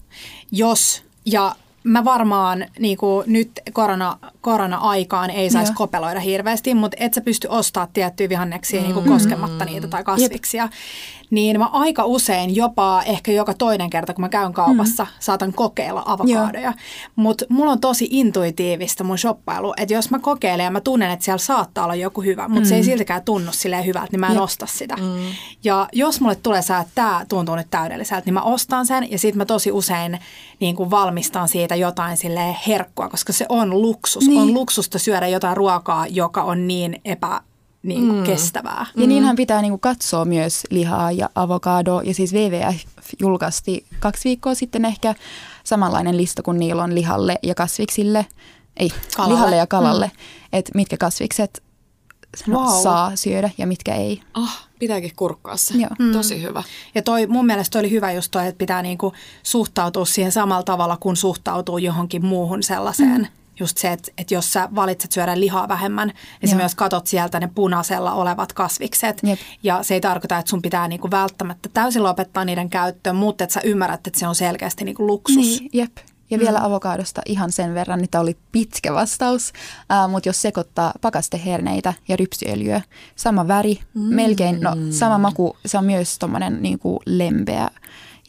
jos, ja mä varmaan niin kuin nyt korona, korona-aikaan ei saisi kopeloida hirveästi, mutta et sä pysty ostamaan tiettyjä vihanneksia mm. niin kuin koskematta niitä tai kasviksia. Jep. Niin mä aika usein, jopa ehkä joka toinen kerta, kun mä käyn kaupassa, mm. saatan kokeilla avokadoja. Mutta mulla on tosi intuitiivista mun shoppailu, että jos mä kokeilen ja mä tunnen, että siellä saattaa olla joku hyvä, mutta mm. se ei siltäkään tunnu silleen hyvältä, niin mä en Jep. osta sitä. Mm. Ja jos mulle tulee se, että tää tuntuu nyt täydelliseltä, niin mä ostan sen ja sit mä tosi usein niin kun valmistan siitä jotain silleen herkkua, koska se on luksus. Niin. On luksusta syödä jotain ruokaa, joka on niin epä... Niin kuin mm. kestävää. Ja niinhän pitää niin kuin katsoa myös lihaa ja avokadoa. Ja siis W W F julkaisti kaksi viikkoa sitten ehkä samanlainen lista kuin niillä on lihalle ja kasviksille. Ei, kalalle. Lihalle ja kalalle. Mm. Että mitkä kasvikset wow. saa syödä ja mitkä ei. Ah, pitääkin kurkkaa se. Mm. Tosi hyvä. Ja toi, mun mielestä toi oli hyvä just toi, että pitää niin kuin suhtautua siihen samalla tavalla, kun suhtautuu johonkin muuhun sellaiseen. Mm. Just se, että, että jos sä valitset syödä lihaa vähemmän, niin sä myös katot sieltä ne punaisella olevat kasvikset. Jep. Ja se ei tarkoita, että sun pitää niinku välttämättä täysin lopettaa niiden käyttöön, mutta että sä ymmärrät, että se on selkeästi niinku luksus. Niin, jep. Ja vielä mm. avokadosta ihan sen verran, niin tämä oli pitkä vastaus. Äh, mutta jos sekoittaa pakasteherneitä ja rypsiöljyä, sama väri, mm. melkein, no sama maku, se on myös tommoinen niinku lempeä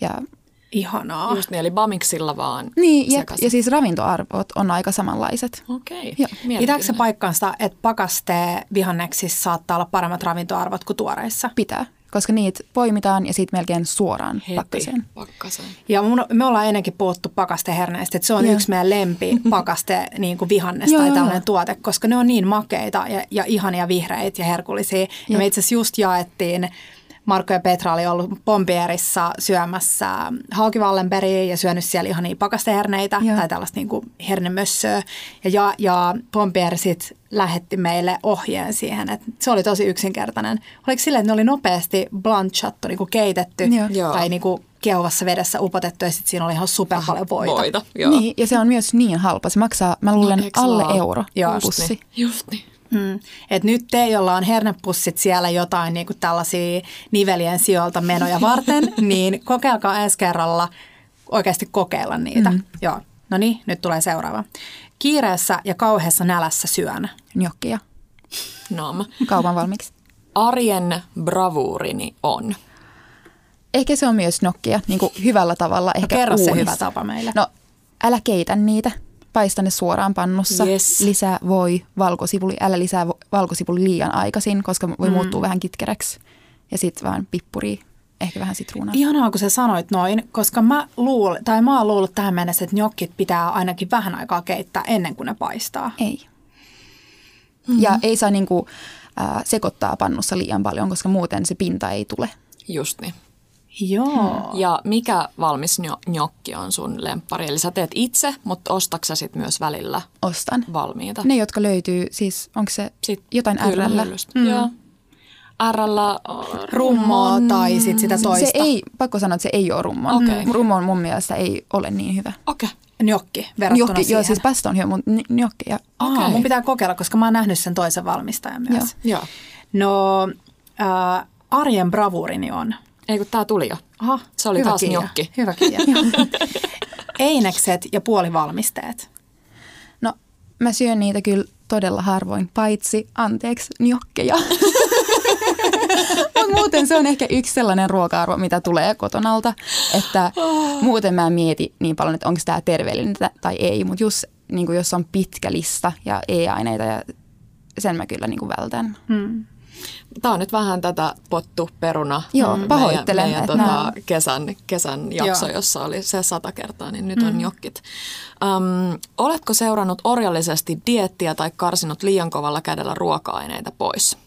ja... Ihanaa. Just niin, eli bamiksilla vaan. Niin, jep, ja siis ravintoarvot on aika samanlaiset. Okei, okay. Pitääkö se paikkansa, että pakaste vihanneksissa saattaa olla paremmat ravintoarvot kuin tuoreissa? Pitää, koska niitä poimitaan ja siitä melkein suoraan pakkaseen. pakkaseen. Ja mun, me ollaan ennenkin puhuttu pakasteherneistä, että se on yeah. yksi meidän lempi pakaste niin kuin vihannes tai tällainen tuote, koska ne on niin makeita ja, ja ihania vihreitä ja herkullisia. Yeah. Ja me itse asiassa just jaettiin... Marko ja Petra oli ollut Pompierissa syömässä haukivallenperiä ja syönyt siellä ihan niin pakasteherneitä Joo. tai tällaista niin kuin hernemössöä. Ja, ja, ja Pompier sitten lähetti meille ohjeen siihen, että se oli tosi yksinkertainen. Oliko silleen, että ne oli nopeasti blanchattu, niin kuin keitetty Joo. tai niin kuin kiehuvassa vedessä upotettu ja sitten siinä oli ihan super paljon voita. voita niin, ja se on myös niin halpa. Se maksaa, mä luulen, no, alle ole? euro Joo, pussi. Just niin. Just niin. Mm. Et nyt te, jolla on hernepussit siellä jotain niin kuin tällaisia nivelien sijoilta menoja varten, niin kokeilkaa ensi kerralla oikeasti kokeilla niitä. Mm. Joo. No niin, nyt tulee seuraava. Kiireessä ja kauheessa nälässä syön. Njokkia. Naama. Kaupan valmiiksi. Arjen bravuurini on. Ehkä se on myös njokkia, niin kuin hyvällä tavalla. No, ehkä kerro uusi. Se hyvä tapa meille. No, älä keitä niitä. paista ne suoraan pannussa, yes. Lisää voi, valkosipuli, älä lisää valkosipuli liian aikaisin, koska voi mm. muuttua vähän kitkeräksi. Ja sitten vaan pippuri, ehkä vähän sitruunaa. Ihanaa, kun sä sanoit noin, koska mä luul, tai mä oon luullut tähän mennessä, että njokkit pitää ainakin vähän aikaa keittää ennen kuin ne paistaa. Ei. Mm-hmm. Ja ei saa niinku, äh, sekoittaa pannussa liian paljon, koska muuten se pinta ei tule. Just niin. Joo. Ja mikä valmis gnocchi on sun lemppari? Eli sä teet itse, mutta ostatko sä sit myös välillä Ostan. valmiita? Ne, jotka löytyy, siis onko se sit jotain R-llä? Mm. Joo. R-llä rummoa tai sit sitä toista? Se ei, pakko sanoa, että se ei ole rummoa. Okay. Rummo on mun mielestä ei ole niin hyvä. Okei. Okay. Gnocchi verrattuna gnocchi, siihen. Joo, siis pasta on hyvä, mutta gnocchi. Ja... Aa, okay. Mun pitää kokeilla, koska mä oon nähnyt sen toisen valmistajan myös. Joo. No, äh, arjen bravuurini on... Ei kun tää tuli jo. Aha, se oli taas gnocchi. Hyvä kirja. Einekset ja puolivalmisteet. No mä syön niitä kyllä todella harvoin, paitsi anteeksi gnoccheja. Mutta muuten se on ehkä yksi sellainen ruoka-arvo, mitä tulee kotonalta. Että muuten mä en mieti niin paljon, että onko tää terveellinen tai ei. Mutta just niin kun jos on pitkä lista ja e-aineita, ja sen mä kyllä niin kun vältän. Hmm. Tämä on nyt vähän tätä pottu peruna. Joo, pahoittelen. Meidän, meidän tota, kesän, kesän jakso, Joo. jossa oli se sata kertaa, niin nyt mm. on jokit. Öm, oletko seurannut orjallisesti dieettiä tai karsinut liian kovalla kädellä ruoka-aineita pois?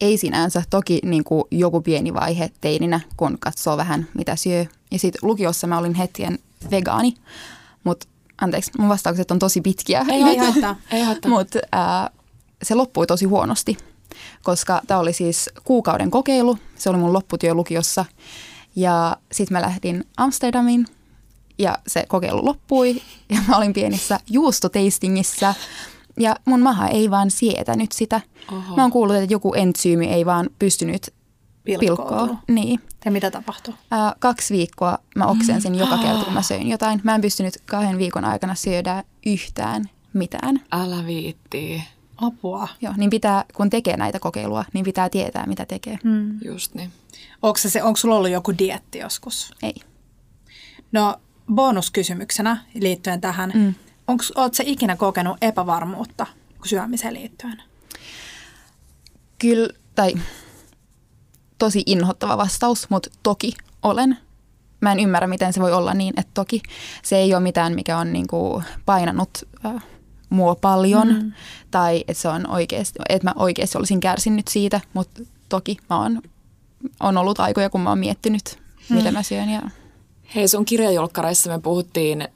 Ei sinänsä. Toki niin kuin joku pieni vaihe teininä, kun katsoo vähän mitä syö. Ja sitten lukiossa mä olin hetken vegaani, mutta anteeksi, mun vastaukset on tosi pitkiä. Ei haittaa. Mutta äh, se loppui tosi huonosti. Koska tämä oli siis kuukauden kokeilu, se oli mun lopputyö lukiossa, ja sitten mä lähdin Amsterdamiin ja se kokeilu loppui ja mä olin pienessä juustoteistingissä ja mun maha ei vaan sietänyt sitä. Oho. Mä oon kuullut, että joku entsyymi ei vaan pystynyt pilkkoa. Niin. Ja mitä tapahtui? Äh, kaksi viikkoa mä oksensin mm. joka kerta, kun mä söin jotain. Mä en pystynyt kahden viikon aikana syödä yhtään mitään. Älä viittii. Apua. Joo, niin pitää, kun tekee näitä kokeilua, niin pitää tietää, mitä tekee. Mm. Just niin. Onko, se, onko sulla ollut joku dieetti joskus? Ei. No, bonuskysymyksenä liittyen tähän. Mm. Oletko sä ikinä kokenut epävarmuutta syömiseen liittyen? Kyllä, tai tosi inhottava vastaus, mutta toki olen. Mä en ymmärrä, miten se voi olla niin, että toki. Se ei ole mitään, mikä on niinku painanut... Äh, mua paljon, mm. tai että, se on oikeasti, että mä oikeasti olisin kärsinyt siitä, mutta toki mä oon, on ollut aikoja, kun mä oon miettinyt, mm. mitä mä syön. Ja... Hei, sun kirjajulkkareissa me puhuttiin äh,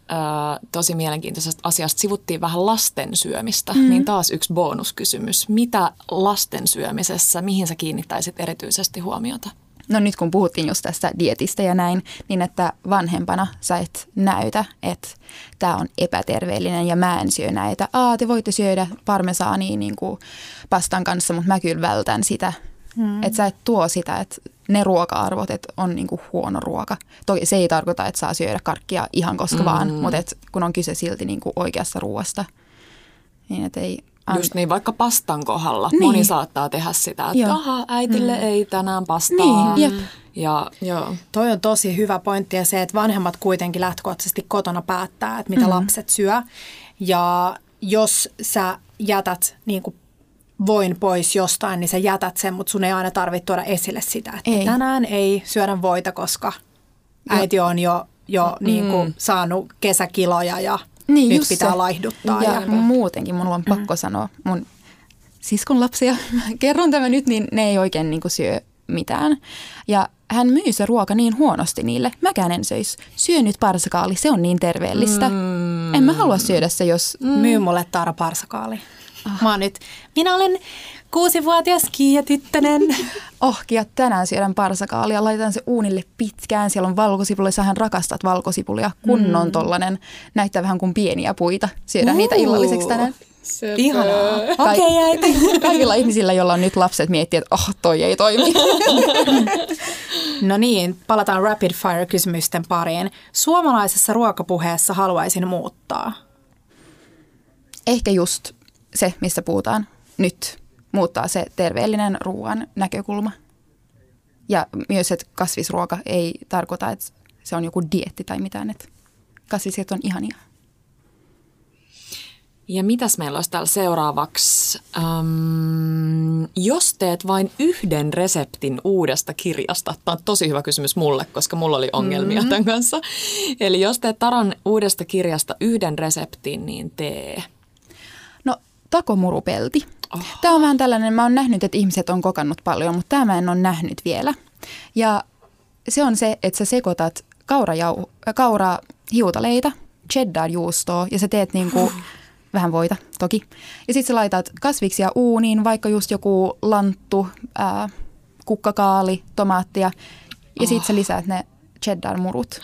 tosi mielenkiintoisesta asiasta, sivuttiin vähän lasten syömistä, mm. niin taas yksi bonuskysymys. Mitä lasten syömisessä, mihin sä kiinnittäisit erityisesti huomiota? No nyt kun puhuttiin just tästä dietistä ja näin, niin että vanhempana sä et näytä, että tämä on epäterveellinen ja mä en syö näitä. Aa, te voitte syödä parmesaania niin kuin pastan kanssa, mutta mä kyllä vältän sitä. Mm. Että sä et tuo sitä, että ne ruoka-arvot, että on niin kuin huono ruoka. Toki se ei tarkoita, että saa syödä karkkia ihan koska mm. vaan, mutta et kun on kyse silti niin kuin oikeasta ruoasta, niin et ei... Just niin, vaikka pastan kohdalla. Niin. Moni saattaa tehdä sitä, että aha, äitille mm. ei tänään pastaa. Niin, jep. Ja, joo. Toi on tosi hyvä pointti ja se, että vanhemmat kuitenkin lähtökohtaisesti kotona päättää, että mitä mm. lapset syö. Ja jos sä jätät niin kuin voin pois jostain, niin sä jätät sen, mutta sun ei aina tarvitse tuoda esille sitä, että ei. tänään ei syödä voita, koska äiti on jo, jo mm. niin kuin saanut kesäkiloja ja... Niin, nyt pitää se. laihduttaa. Ja, ja muutenkin minulla on pakko mm. sanoa, mun siskon lapsia, kerron tämä nyt, niin ne ei oikein niin kuin syö mitään. Ja hän myy se ruoka niin huonosti niille. Mäkään en söisi. Syö nyt parsakaali, se on niin terveellistä. Mm. En mä halua syödä se, jos... Mm. Myy mulle Taara parsakaali. Oh. Mä oon nyt, minä olen kuusivuotias kiia-tyttönen. Ohkia tänään syödän parsakaalia, laitan se uunille pitkään. Siellä on valkosipulia, sähän rakastat valkosipulia. Kunnon mm. tollanen, näyttää vähän kuin pieniä puita. Syödään uh. niitä illalliseksi tänään. Sepä. Ihanaa. Okei, okay, äiti. Kaikilla ihmisillä, joilla on nyt lapset, miettii, että oh, toi ei toimi. No niin, palataan rapid fire -kysymysten pariin. Suomalaisessa ruokapuheessa haluaisin muuttaa. Ehkä just... Se, missä puhutaan nyt, muuttaa se terveellinen ruoan näkökulma. Ja myös, että kasvisruoka ei tarkoita, että se on joku dieetti tai mitään. Että kasvisruoka on ihania. Ja mitäs meillä olisi täällä seuraavaksi? Öm, jos teet vain yhden reseptin uudesta kirjasta, tämä on tosi hyvä kysymys mulle, koska mulla oli ongelmia mm-hmm. tämän kanssa. Eli jos teet Taran uudesta kirjasta yhden reseptin, niin tee. No, takomurupelti. Oh. Tämä on vähän tällainen, mä oon nähnyt, että ihmiset on kokannut paljon, mutta tämä mä en ole nähnyt vielä. Ja se on se, että sä sekoitat kaurajau- kauraa hiutaleita, cheddar-juustoa ja sä teet niinku... Vähän voita, toki. Ja sitten sä laitat kasviksia uuniin, vaikka just joku lanttu, ää, kukkakaali, tomaattia. Ja sitten oh. sä lisäät ne cheddar-murut.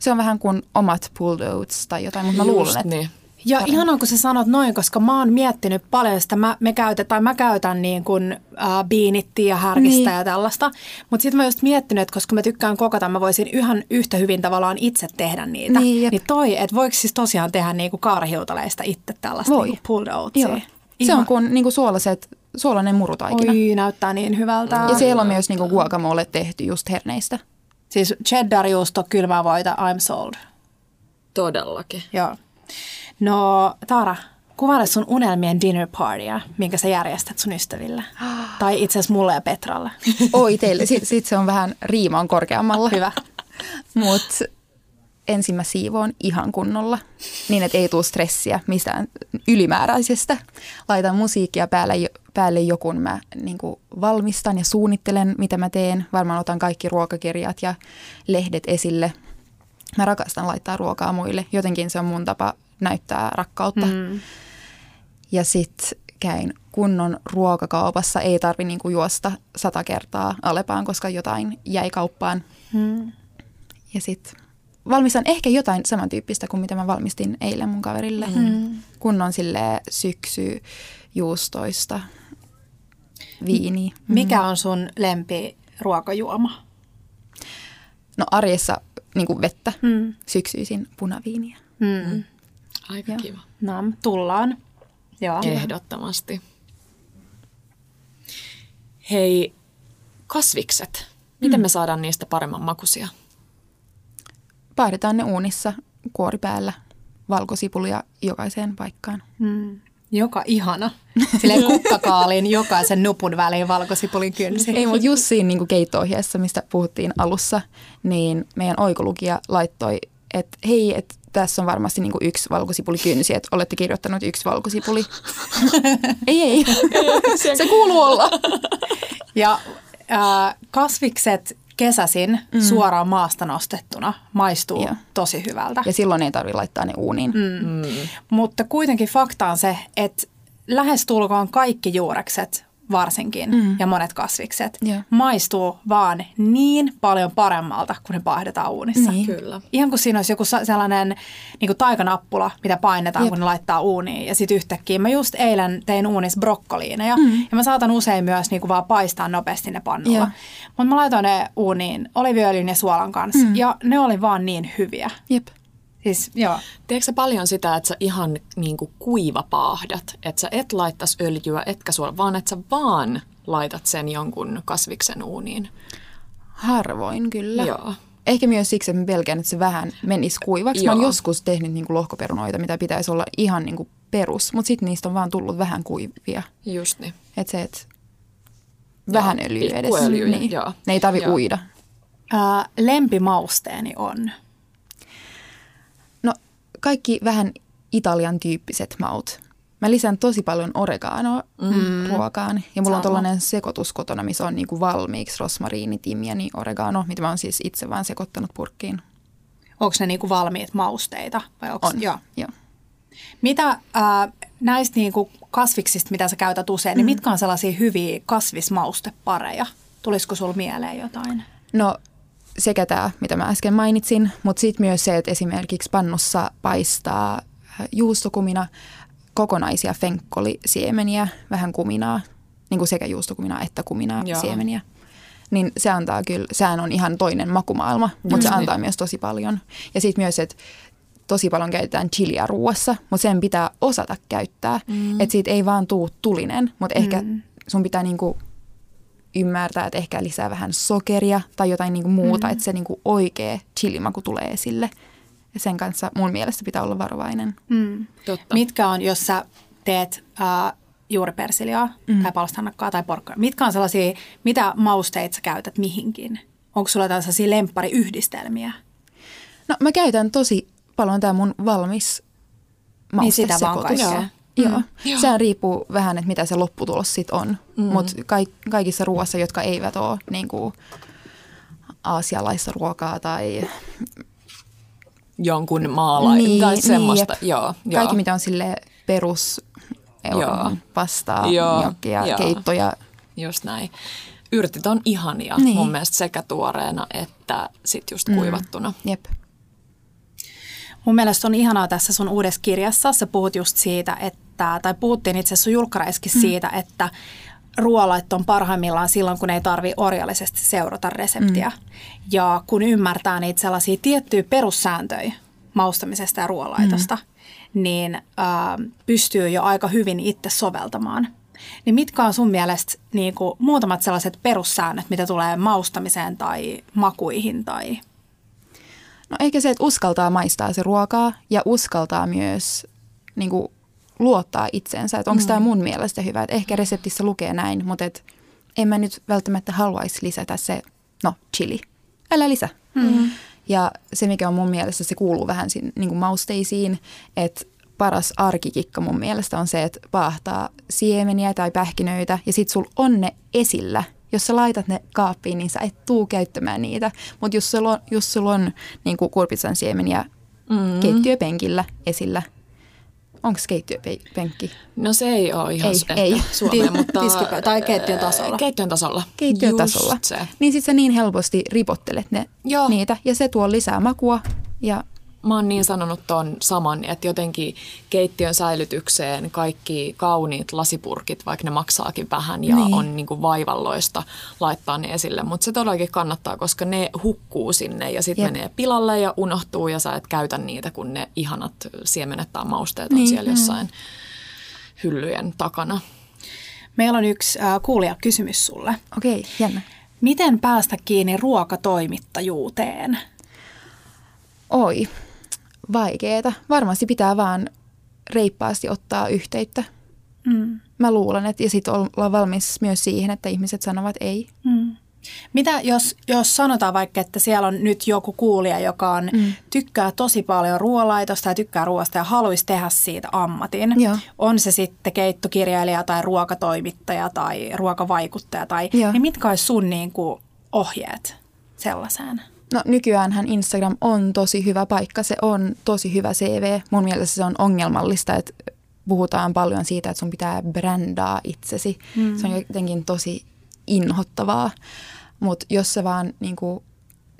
Se on vähän kuin omat pulled oats tai jotain, mutta mä luulen, että... Niin. Ja paremmin. Ihanaa, kun sä sanot noin, koska mä oon miettinyt paljon sitä. Mä, me käytän, tai mä käytän niin kuin äh, biinittiä ja härkistä niin. ja tällaista. Mutta sitten mä just miettinyt, että koska mä tykkään kokata, mä voisin ihan yhtä hyvin tavallaan itse tehdä niitä. Niin, niin toi, että voiko siis tosiaan tehdä niinku kaarahiutaleista itse tällaista niinku pulled oatsia. Se on kuin niinku suolaset, suolainen murutaikina. Oi, näyttää niin hyvältä. Ja siellä on myös niinku guacamole tehty just herneistä. Siis cheddar-juusto, kylmää voita, I'm sold. Todellakin. Joo. No Taara, kuvaile sun unelmien dinner partya, minkä sä järjestät sun ystävillä. Tai itse asiassa mulle ja Petralle. Oi teille, sit, sit se on vähän riimaan korkeammalla. Hyvä. Mut ensin mä siivoon ihan kunnolla, niin että ei tule stressiä mistään ylimääräisestä. Laitan musiikkia päälle, päälle jokun, mä niinku valmistan ja suunnittelen, mitä mä teen. Varmaan otan kaikki ruokakirjat ja lehdet esille. Mä rakastan laittaa ruokaa muille. Jotenkin se on mun tapa näyttää rakkautta. Mm. Ja sit käyn kunnon ruokakaupassa. Ei tarvi niinku juosta sata kertaa Alepaan, koska jotain jäi kauppaan. Mm. Ja sit valmistan ehkä jotain samantyyppistä kuin mitä mä valmistin eilen mun kaverille. Mm. Kunnon silleen syksyjuustoista viiniä. Mm. Mikä on sun lempiruokajuoma? No arjessa niinku vettä. Mm. Syksyisin punaviiniä. Mm. Aika Joo. kiva. Nam, tullaan. Joo. Ehdottomasti. Hei, kasvikset. Miten mm. me saadaan niistä paremman makuisia? Paahdetaan ne uunissa, kuori päällä, valkosipulia jokaiseen paikkaan. Mm. Joka ihana. Silleen kukkakaalin jokaisen nupun väliin valkosipulin kynsi. Ei, mutta just siinä niin keitto-ohjeessa, mistä puhuttiin alussa, niin meidän oikolukija laittoi, että hei, että tässä on varmasti niinku yksi valkosipuli kynsi, että olette kirjoittanut yksi valkosipuli. ei, ei. Se kuuluu olla. Ja äh, kasvikset kesäsin mm. suoraan maasta nostettuna maistuu yeah. tosi hyvältä. Ja silloin ei tarvitse laittaa ne uuniin. Mm. Mm. Mutta kuitenkin fakta on se, että lähestulkoon kaikki juurekset varsinkin mm. ja monet kasvikset yeah. maistuu vaan niin paljon paremmalta, kun ne paahdetaan uunissa. Niin. Kyllä. Ihan kuin siinä olisi joku sellainen niin kuin taikanappula, mitä painetaan, Jep. kun ne laittaa uuniin. Ja sitten yhtäkkiä mä just eilen tein uunissa brokkoliineja mm. ja mä saatan usein myös niin kuin vaan paistaa nopeasti ne pannulla. Yeah. Mutta mä laitoin ne uuniin oliiviöljyn ja suolan kanssa mm. ja ne oli vaan niin hyviä. Jep. Siis, joo. Teekö sä paljon sitä, että sä ihan niin kuin kuivapaahdat, että sä et laittas öljyä, etkä suola, vaan että sä vaan laitat sen jonkun kasviksen uuniin? Harvoin kyllä. Joo. Ehkä myös siksi, että mä pelkään, että se vähän menisi kuivaksi. Joo. Mä oon joskus tehnyt niin kuin lohkoperunoita, mitä pitäisi olla ihan niin kuin perus, mutta sitten niistä on vaan tullut vähän kuivia. Just niin. Että se, että vähän joo, öljyä edes. Niin. Joo. Ne ei tarvi joo. uida. Äh, lempimausteeni on... Kaikki vähän Italian tyyppiset maut. Mä lisään tosi paljon oreganoa mm. ruokaan. Ja mulla Sama. on tollainen sekoitus kotona, missä on niinku valmiiksi rosmariini, timjani, oregano, mitä mä oon siis itse vaan sekoittanut purkkiin. Onko ne niinku valmiit mausteita? Vai onks, on, joo. Jo. Mitä äh, näistä niinku kasviksista, mitä sä käytät usein, mm. niin mitkä on sellaisia hyviä kasvismaustepareja? Tulisiko sulla mieleen jotain? No... Sekä tämä, mitä mä äsken mainitsin, mutta sitten myös se, että esimerkiksi pannussa paistaa juustokumina, kokonaisia fenkkoli-siemeniä, vähän kuminaa, niin kuin sekä juustokuminaa että kuminaa Joo. siemeniä. Niin se antaa kyllä, sehän on ihan toinen makumaailma, mutta mm, se antaa niin. myös tosi paljon. Ja sitten myös, että tosi paljon käytetään chiliä ruoassa, mutta sen pitää osata käyttää. Mm. Että siitä ei vaan tule tulinen, mutta ehkä mm. sun pitää niinku... ymmärtää, että ehkä lisää vähän sokeria tai jotain niinku muuta, mm-hmm. että se niinku oikea chilimaku tulee esille. Ja sen kanssa mun mielestä pitää olla varovainen. Mm. Totta. Mitkä on, jos sä teet äh, juuripersiliaa mm. tai palstannakkaa tai porkkaa, mitkä on sellaisia, mitä mausteita sä käytät mihinkin? Onko sulla jotain sellaisia lemppariyhdistelmiä? No mä käytän tosi paljon tää mun valmis maustesekoitus. Niin Joo. Joo. Sehän riippuu vähän, että mitä se lopputulos sit on, mm. mutta ka- kaikissa ruoassa, jotka eivät ole niin kuin aasialaista ruokaa tai jonkun maalaista niin, tai semmoista. Niin, joo, joo. Kaikki, mitä on sille perus euron pastaa, jokkia, joo. keittoja. Just näin. Yrtit on ihania niin. mun mielestä sekä tuoreena että sit just kuivattuna. Mm. Jep. Mun mielestä on ihanaa tässä sun uudessa kirjassa, sä puhut just siitä, että, tai puhuttiin itse asiassa sun julkkaraiskin mm. siitä, että ruoalait on parhaimmillaan silloin, kun ei tarvitse orjallisesti seurata reseptiä. Mm. Ja kun ymmärtää niitä sellaisia tiettyjä perussääntöjä maustamisesta ja ruoalaitosta, mm. niin äh, pystyy jo aika hyvin itse soveltamaan. Niin mitkä on sun mielestä niin kuin muutamat sellaiset perussäännöt, mitä tulee maustamiseen tai makuihin tai... No eikä se, että uskaltaa maistaa se ruokaa ja uskaltaa myös niin kuin, luottaa itseensä, että onko mm. tämä mun mielestä hyvä. Et ehkä reseptissä lukee näin, mutta et en mä nyt välttämättä haluaisi lisätä se, no chili, älä lisä. Mm. Ja se mikä on mun mielestä, se kuuluu vähän siinä, niin kuin mausteisiin, että paras arkikikka mun mielestä on se, että paahtaa siemeniä tai pähkinöitä ja sit sul on ne esillä. Jos sä laitat ne kaappiin, niin sä et tuu käyttämään niitä. Mutta jos sulla on, jos sulla on niin kuin kurpitsan siemeniä mm. keittiöpenkillä esillä. Onko se keittiöpenkki? No se ei ole ihan ei, Suomeen, mutta... tai keittiön tasolla. Keittiön tasolla. Keittiön tasolla. Niin sit sä niin helposti ripottelet ne, niitä ja se tuo lisää makua ja... Mä oon niin sanonut ton saman, että jotenkin keittiön säilytykseen kaikki kauniit lasipurkit, vaikka ne maksaakin vähän ja niin. on niinku vaivalloista laittaa ne esille. Mutta se todellakin kannattaa, koska ne hukkuu sinne ja sitten menee pilalle ja unohtuu ja sä et käytä niitä, kun ne ihanat siemenet tai mausteet on niin. siellä jossain hyllyjen takana. Meillä on yksi äh, kuulijakysymys sulle. Okei, okay, jännä. Miten päästä kiinni ruokatoimittajuuteen? Oi. Vaikeeta. Varmasti pitää vaan reippaasti ottaa yhteyttä. Mm. Mä luulen, että ja sit ollaan valmis myös siihen, että ihmiset sanovat ei. Mm. Mitä jos, jos sanotaan vaikka, että siellä on nyt joku kuulija, joka on, mm. tykkää tosi paljon ruoalaitosta ja tykkää ruoasta ja haluaisi tehdä siitä ammatin. Joo. On se sitten keittokirjailija tai ruokatoimittaja tai ruokavaikuttaja. Tai, niin mitkä olisi sun niin kuin, ohjeet sellaiseen? No nykyäänhän Instagram on tosi hyvä paikka, se on tosi hyvä C V. Mun mielestä se on ongelmallista, että puhutaan paljon siitä, että sun pitää brändää itsesi. Mm. Se on jotenkin tosi inhottavaa, mutta jos sä vaan niin kuin,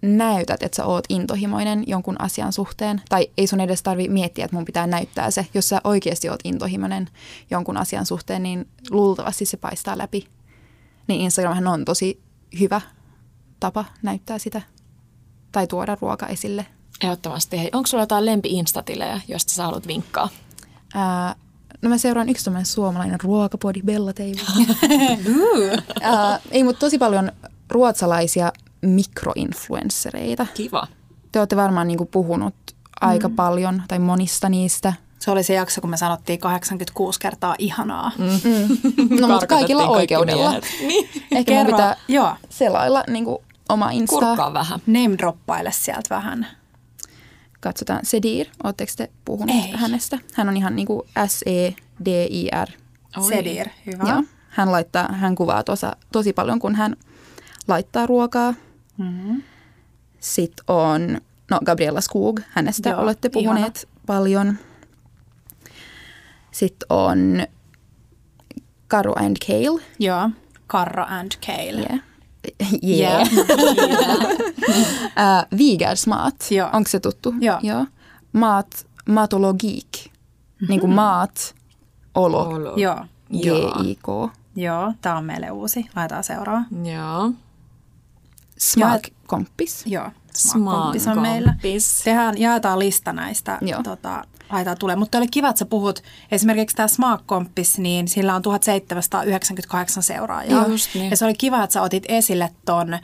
näytät, että sä oot intohimoinen jonkun asian suhteen, tai ei sun edes tarvitse miettiä, että mun pitää näyttää se. Jos sä oikeasti oot intohimoinen jonkun asian suhteen, niin luultavasti se paistaa läpi. Niin Instagramhan on tosi hyvä tapa näyttää sitä. Tai tuoda ruoka esille. Ehdottomasti. Hei, onko sulla jotain lempi-instatilejä, josta sä haluat vinkkaa? Ää, no mä seuraan yksi tommoinen suomalainen ruokapodi, Bella Table. Ää, ei, mutta tosi paljon ruotsalaisia mikroinfluenssereita. Kiva. Te olette varmaan niinku puhunut aika mm. paljon tai monista niistä. Se oli se jakso, kun me sanottiin kahdeksankymmentäkuusi kertaa ihanaa. Mm. Mm. No mutta kaikilla oikeudella. Niin. Ehkä mun pitää Joo. selailla niinku... Oma Insta. Kurkkaa vähän. Name droppaile sieltä vähän. Katsotaan. Sedir, ootteko te puhunut Ei. hänestä? Hän on ihan niin kuin S E D I R. Oi. Sedir, hyvä. Joo. Hän, laittaa, hän kuvaa tosa, tosi paljon, kun hän laittaa ruokaa. Mm-hmm. Sitten on no, Gabriella Skog, hänestä Joo, olette puhuneet ihana. paljon. Sitten on Karro and Kale. Joo, Karro and Kale. Yeah. Yeah. Yeah. uh, Viigärsmaat, onko se tuttu? Joo. Joo. Maat, maatologiik, mm-hmm. niin kuin maat, olo, olo. Joo. G I K. Joo, tämä on meille uusi. Laitetaan seuraava. Joo. Smaakompis. Joo, Smaakompis on meillä. Tehdään, jaetaan lista näistä, tota, laitetaan tulee. Mutta oli kiva, että sä puhut, esimerkiksi tämä Smaakompis, niin sillä on tuhatseitsemänsataayhdeksänkymmentäkahdeksan seuraajaa. Just niin. Ja se oli kiva, että sä otit esille ton uh,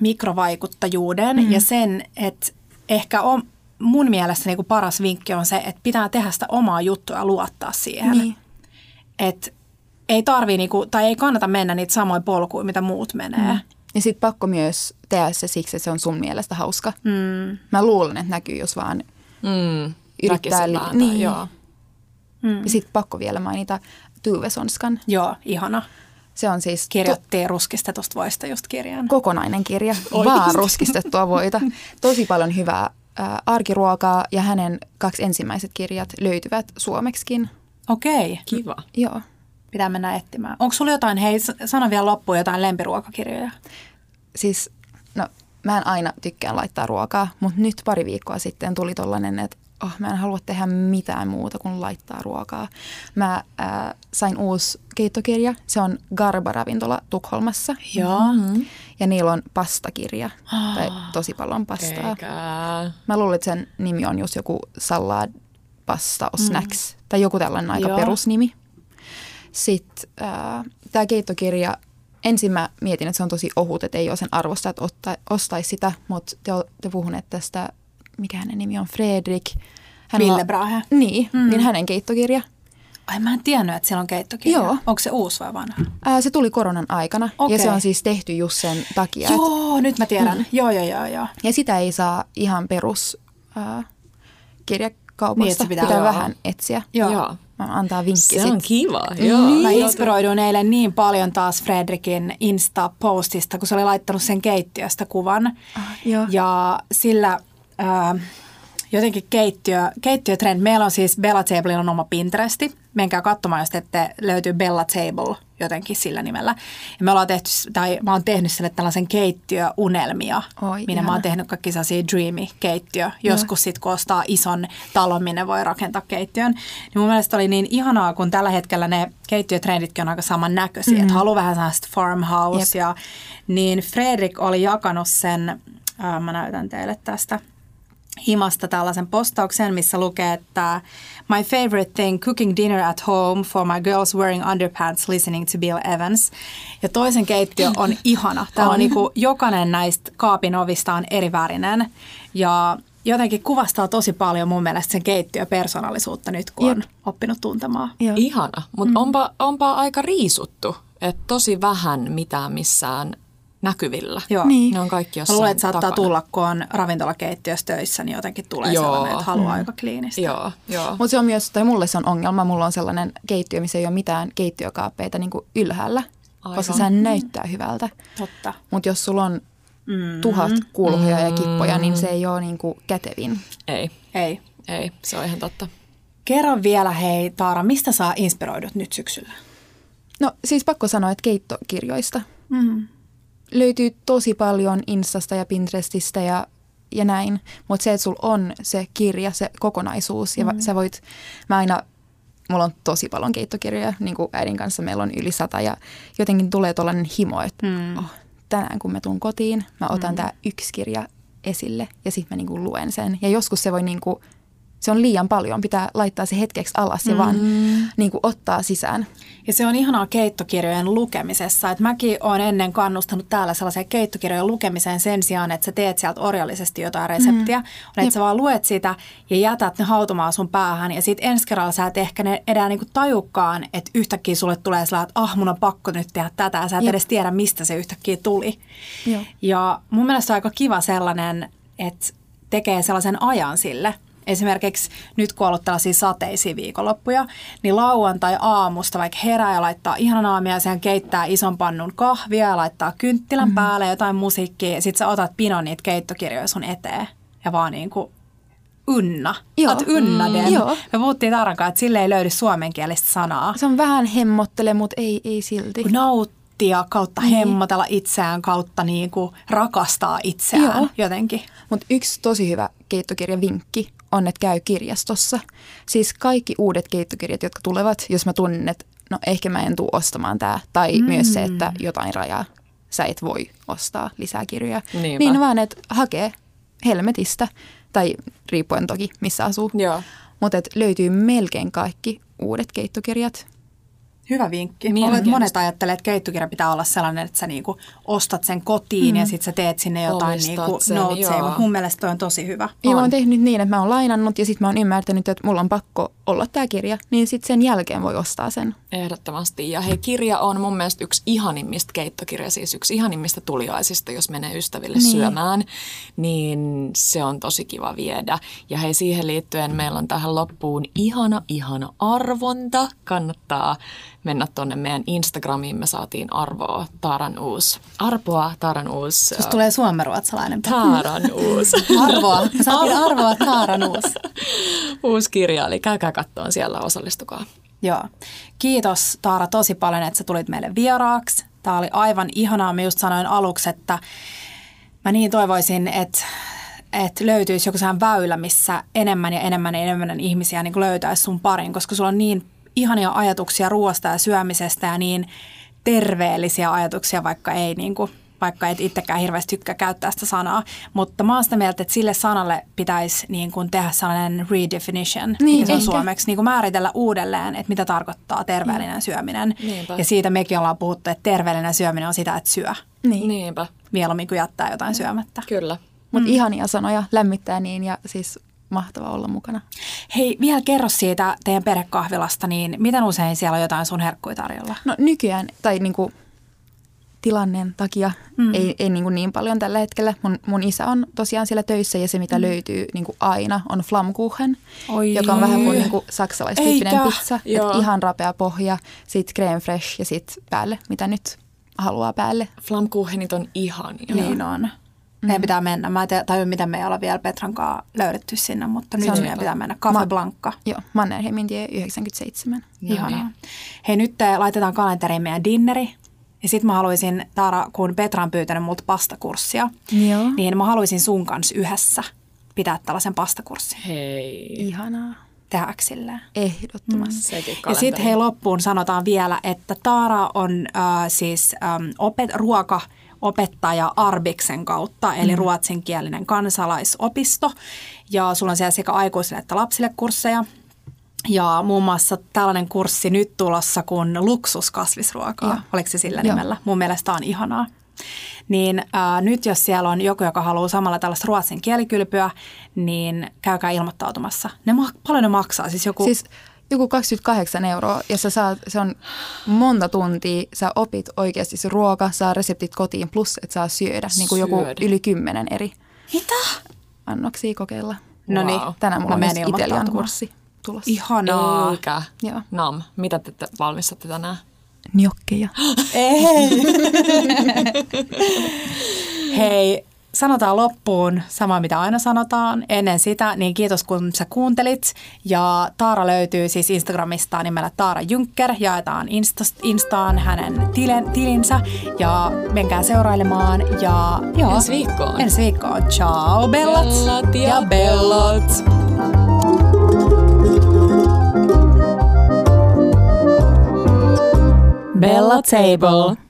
mikrovaikuttajuuden mm. ja sen, että ehkä on, mun mielestä niin kuin paras vinkki on se, että pitää tehdä sitä omaa juttua ja luottaa siihen. Niin. Että ei tarvii niin kuin, tai ei kannata mennä niitä samoja polkuja, mitä muut menee. Mm. Ja sitten pakko myös tehdä se siksi, että se on sun mielestä hauska. Mm. Mä luulen, että näkyy, jos vaan mm. yrittää. Li- niin. Joo. Mm. Ja sitten pakko vielä mainita Tuve Sonskan. Joo, ihana. Se on siis... Kirjoitti to- ruskistetusta voista just kirjaan. Kokonainen kirja, Oist. vaan ruskistettua voita. Tosi paljon hyvää äh, arkiruokaa ja hänen kaksi ensimmäiset kirjat löytyvät suomeksikin. Okei. Okay. Kiva. Joo. Pitää mennä etsimään. Onko sulla jotain, hei sano vielä loppuun, jotain lempiruokakirjoja? Siis, no mä en aina tykkään laittaa ruokaa, mutta nyt pari viikkoa sitten tuli tollainen, että oh, mä en halua tehdä mitään muuta kuin laittaa ruokaa. Mä äh, sain uusi keittokirja, se on Garba-ravintola Tukholmassa. Joo. Mm-hmm. Ja niillä on pastakirja, ah, tai tosi paljon pastaa. Eikä. Mä luulin, että sen nimi on just joku salad, pasta, mm. snacks, tai joku tällainen aika Joo. perusnimi. Sitten äh, tämä keittokirja, ensin mä mietin, että se on tosi ohut, että ei ole sen arvosta, että otta, ostaisi sitä, mutta te olette puhuneet tästä, mikä hänen nimi on, Fredrik. Bella Brahe. Niin, mm. niin hänen keittokirja. Ai mä en tiennyt, että siellä on keittokirja. Joo. Onko se uusi vai vanha? Äh, se tuli koronan aikana okay. ja se on siis tehty just sen takia. Joo, että, nyt mä tiedän. Mm. Joo, joo, joo, joo. Ja sitä ei saa ihan perus äh, kirjakaupasta, niin, että pitää, pitää vähän etsiä. Joo, joo. Antaa vinkki sitten. Se on sit. kiva. Joo. Niin. Mä inspiroiduin eilen niin paljon taas Fredrikin Insta-postista, kun se oli laittanut sen keittiöstä kuvan. Ah, joo. Ja sillä äh, jotenkin keittiö, keittiötrend. Meillä on siis Bella Table on oma Pinteresti. Menkää katsomaan, jos ette löytyy Bella Table jotenkin sillä nimellä. Ja me ollaan tehty, tai mä oon tehnyt sille tällaisen keittiöunelmia, Oi, minne ihana. mä oon tehnyt kaikki sellaisia dreamy-keittiö. Joskus sitten, kun ostaa ison talon, minne voi rakentaa keittiön. Niin mun mielestä oli niin ihanaa, kun tällä hetkellä ne keittiötrenditkin on aika samannäköisiä. Mm-hmm. Että haluaa vähän sellaista farmhouse. Yep. Ja, niin Fredrik oli jakanut sen, äh, mä näytän teille tästä himasta tällaisen postauksen, missä lukee, että my favorite thing, cooking dinner at home for my girls wearing underpants, listening to Bill Evans. Ja toisen keittiö on ihana. Täällä on niin kuin jokainen näistä kaapin ovista on erivärinen ja jotenkin kuvastaa tosi paljon mun mielestä sen keittiöpersonaalisuutta nyt, kun Jep. on oppinut tuntemaan. Joo. Ihana, mutta mm. onpa, onpa aika riisuttu, että tosi vähän mitään missään näkyvillä. Joo. Niin. Ne on kaikki jossain luulen, että saattaa takana. tulla, kun on ravintolakeittiössä töissä, niin jotenkin tulee Joo. sellainen, että haluaa mm. aika kliinistä. Joo. Joo. Mutta se on myös, tai mulle se on ongelma, mulla on sellainen keittiö, missä ei ole mitään keittiökaappeita niin kuin ylhäällä, Aivan. koska sehän mm. näyttää hyvältä. Totta. Mutta jos sulla on mm. tuhat kulhoja mm. ja kippoja, niin se ei ole niin kuin kätevin. Ei. Ei. Ei, se on ihan totta. Kerro vielä, hei Taara, mistä sä inspiroidut nyt syksyllä? No siis pakko sanoa, että keittokirjoista. Mm. Löytyy tosi paljon Instasta ja Pinterestistä ja, ja näin, mutta se, että sulla on se kirja, se kokonaisuus ja mm-hmm. sä voit, mä aina, mulla on tosi paljon keittokirjoja, niin kuin äidin kanssa meillä on yli sata ja jotenkin tulee tollainen himo, että mm. oh, tänään kun mä tuun kotiin, mä otan mm. tää yksi kirja esille ja sitten mä niin kuin luen sen ja joskus se voi niin kuin, se on liian paljon, pitää laittaa se hetkeksi alas ja mm-hmm. vaan niin kuin ottaa sisään. Ja se on ihanaa keittokirjojen lukemisessa, että mäkin olen ennen kannustanut täällä sellaiseen keittokirjojen lukemiseen sen sijaan, että sä teet sieltä orjallisesti jotain reseptiä, mm. on, että sä vaan luet sitä ja jätät ne hautumaan sun päähän ja sitten ensi kerralla sä et ehkä ne edää niinku tajukaan, että yhtäkkiä sulle tulee sellainen, että ah mun on pakko nyt tehdä tätä ja sä et Jep. edes tiedä mistä se yhtäkkiä tuli. Jep. Ja mun mielestä on aika kiva sellainen, että tekee sellaisen ajan sille. Esimerkiksi nyt kun on ollut tällaisia sateisia viikonloppuja, niin lauantai-aamusta vaikka herää ja laittaa ihanan aamiaisen, keittää ison pannun kahvia ja laittaa kynttilän mm-hmm. päälle jotain musiikkia. Ja sit sä otat pinon niitä keittokirjoja sun eteen ja vaan niin kuin unna. Joo. Oot unna den. Mm, Me puhuttiin Taarankaan, että sille ei löydy suomenkielistä sanaa. Se on vähän hemmottele, mutta ei, ei silti. Nauttia kautta niin. hemmotella itseään kautta niin kuin rakastaa itseään Joo. jotenkin. Mutta yksi tosi hyvä keittokirjavinkki on, että käy kirjastossa. Siis kaikki uudet keittokirjat, jotka tulevat, jos mä tunnen, että no ehkä mä en tule ostamaan tää, tai mm. myös se, että jotain rajaa, sä et voi ostaa lisää kirjoja. Niinpä. Niin vaan, että hakee helmetistä, tai riippuen toki, missä asuu. Mutta löytyy melkein kaikki uudet keittokirjat. Hyvä vinkki. Monet ajattelee, että keittokirja pitää olla sellainen, että sä niinku ostat sen kotiin mm. ja sitten sä teet sinne jotain niinku noteseja, mutta mun mielestä toi on tosi hyvä. Joo, mä oon tehnyt niin, että mä oon lainannut ja sitten mä oon ymmärtänyt, että mulla on pakko olla tää kirja, niin sitten sen jälkeen voi ostaa sen. Ehdottomasti. Ja hei, kirja on mun mielestä yksi ihanimmista keittokirja, siis yksi ihanimmista tuliaisista, jos menee ystäville niin. syömään, niin se on tosi kiva viedä. Ja hei, siihen liittyen meillä on tähän loppuun ihana, ihana arvonta. Kannattaa mennä tuonne meidän Instagramiin. Me saatiin arvoa Taaran uusi. Arpoa Taaran uusi. Sus tulee suomenruotsalainen. Taaran uusi. Arvoa. Me saatiin arvoa Taaran uusi. Uusi kirja, eli käykää kattoon siellä, osallistukaa. Joo. Kiitos Taara tosi paljon, että sä tulit meille vieraaksi. Tää oli aivan ihanaa. Mä just sanoin aluksi, että mä niin toivoisin, että että löytyisi joku sehän väylä, missä enemmän ja enemmän ja enemmän ihmisiä niin löytäisi sun parin, koska sulla on niin ihania ajatuksia ruoasta ja syömisestä ja niin terveellisiä ajatuksia, vaikka ei niin kuin, vaikka et itsekään hirveästi tykkää käyttää sitä sanaa. Mutta mä oon sitä mieltä, että sille sanalle pitäisi niin kuin tehdä sellainen redefinition, niin, mikä se on suomeksi, niin kuin määritellä uudelleen, että mitä tarkoittaa terveellinen mm. syöminen. Niinpä. Ja siitä mekin ollaan puhuttu, että terveellinen syöminen on sitä, että syö. Niin. Niinpä. Mieluummin kuin jättää jotain syömättä. Kyllä. Mutta mm. ihania sanoja, lämmittää niin ja siis mahtava olla mukana. Hei, vielä kerro siitä teidän perhekahvilasta, niin miten usein siellä on jotain sun herkkuja tarjolla? No nykyään, tai niinku tilanneen takia, mm. ei, ei niinku niin paljon tällä hetkellä. Mun, mun isä on tosiaan siellä töissä ja se mitä mm. löytyy niinku aina on flammkuchen, Oi. joka on vähän kuin niinku saksalaistyyppinen Eikä. pizza. Et ihan rapea pohja, sit crème fraîche ja sit päälle, mitä nyt haluaa päälle. Flammkuchenit on ihania. Niin on. Meidän mm-hmm. pitää mennä. Mä tajun, miten me ei olla vielä Petran kanssa löydetty sinne, mutta nyt meidän pitää mennä. Café Blanca. Joo, Mannerheimin tie yhdeksänkymmentäseitsemän. Ihanaa. Niin. Hei, nyt laitetaan kalenteriin meidän dinneri. Ja sit mä haluaisin, Taara, kun Petra on pyytänyt multa pastakurssia, Joo. niin mä haluaisin sun kanssa yhdessä pitää tällaisen pastakurssin. Hei. Ihanaa. Tehdäänkö silleen? Ehdottomasti. Mm. Ja sitten hei, loppuun sanotaan vielä, että Taara on äh, siis ähm, opet- ruoka... opettaja Arbiksen kautta, eli mm. ruotsinkielinen kansalaisopisto. Ja sulla on siellä sekä aikuisille että lapsille kursseja. Ja muun muassa tällainen kurssi nyt tulossa kuin luksuskasvisruokaa. Ja. Oliko se sillä Joo. nimellä? Mun mielestä on ihanaa. Niin ää, nyt jos siellä on joku, joka haluaa samalla tällaista ruotsin kielikylpyä, niin käykää ilmoittautumassa. Ne ma- paljon ne maksaa? Siis joku... Siis Joku kaksikymmentäkahdeksan euroa, ja sä saat, se on monta tuntia, sä opit oikeasti se ruoka, saa reseptit kotiin, plus että saa syödä, niin kuin joku yli kymmenen eri. Mitä? Annoksia kokeilla. No niin. Wow. Tänään mulla no, on myös italian kurssi tulossa. Ihanaa. Eikä. Joo. Nam, mitä te, te valmistatte tänään? Njokkeja. Ei. Hei. Sanotaan loppuun sama, mitä aina sanotaan. Ennen sitä, niin kiitos kun sä kuuntelit. Ja Taara löytyy siis Instagramista nimellä Taara Junker. Jaetaan Insta- Instaan hänen tilen, tilinsä. Ja menkää seurailemaan. Ja joo, ensi viikkoon. Ensi viikkoon. Ciao bellat. Bellat ja, ja bellat. Bella Table.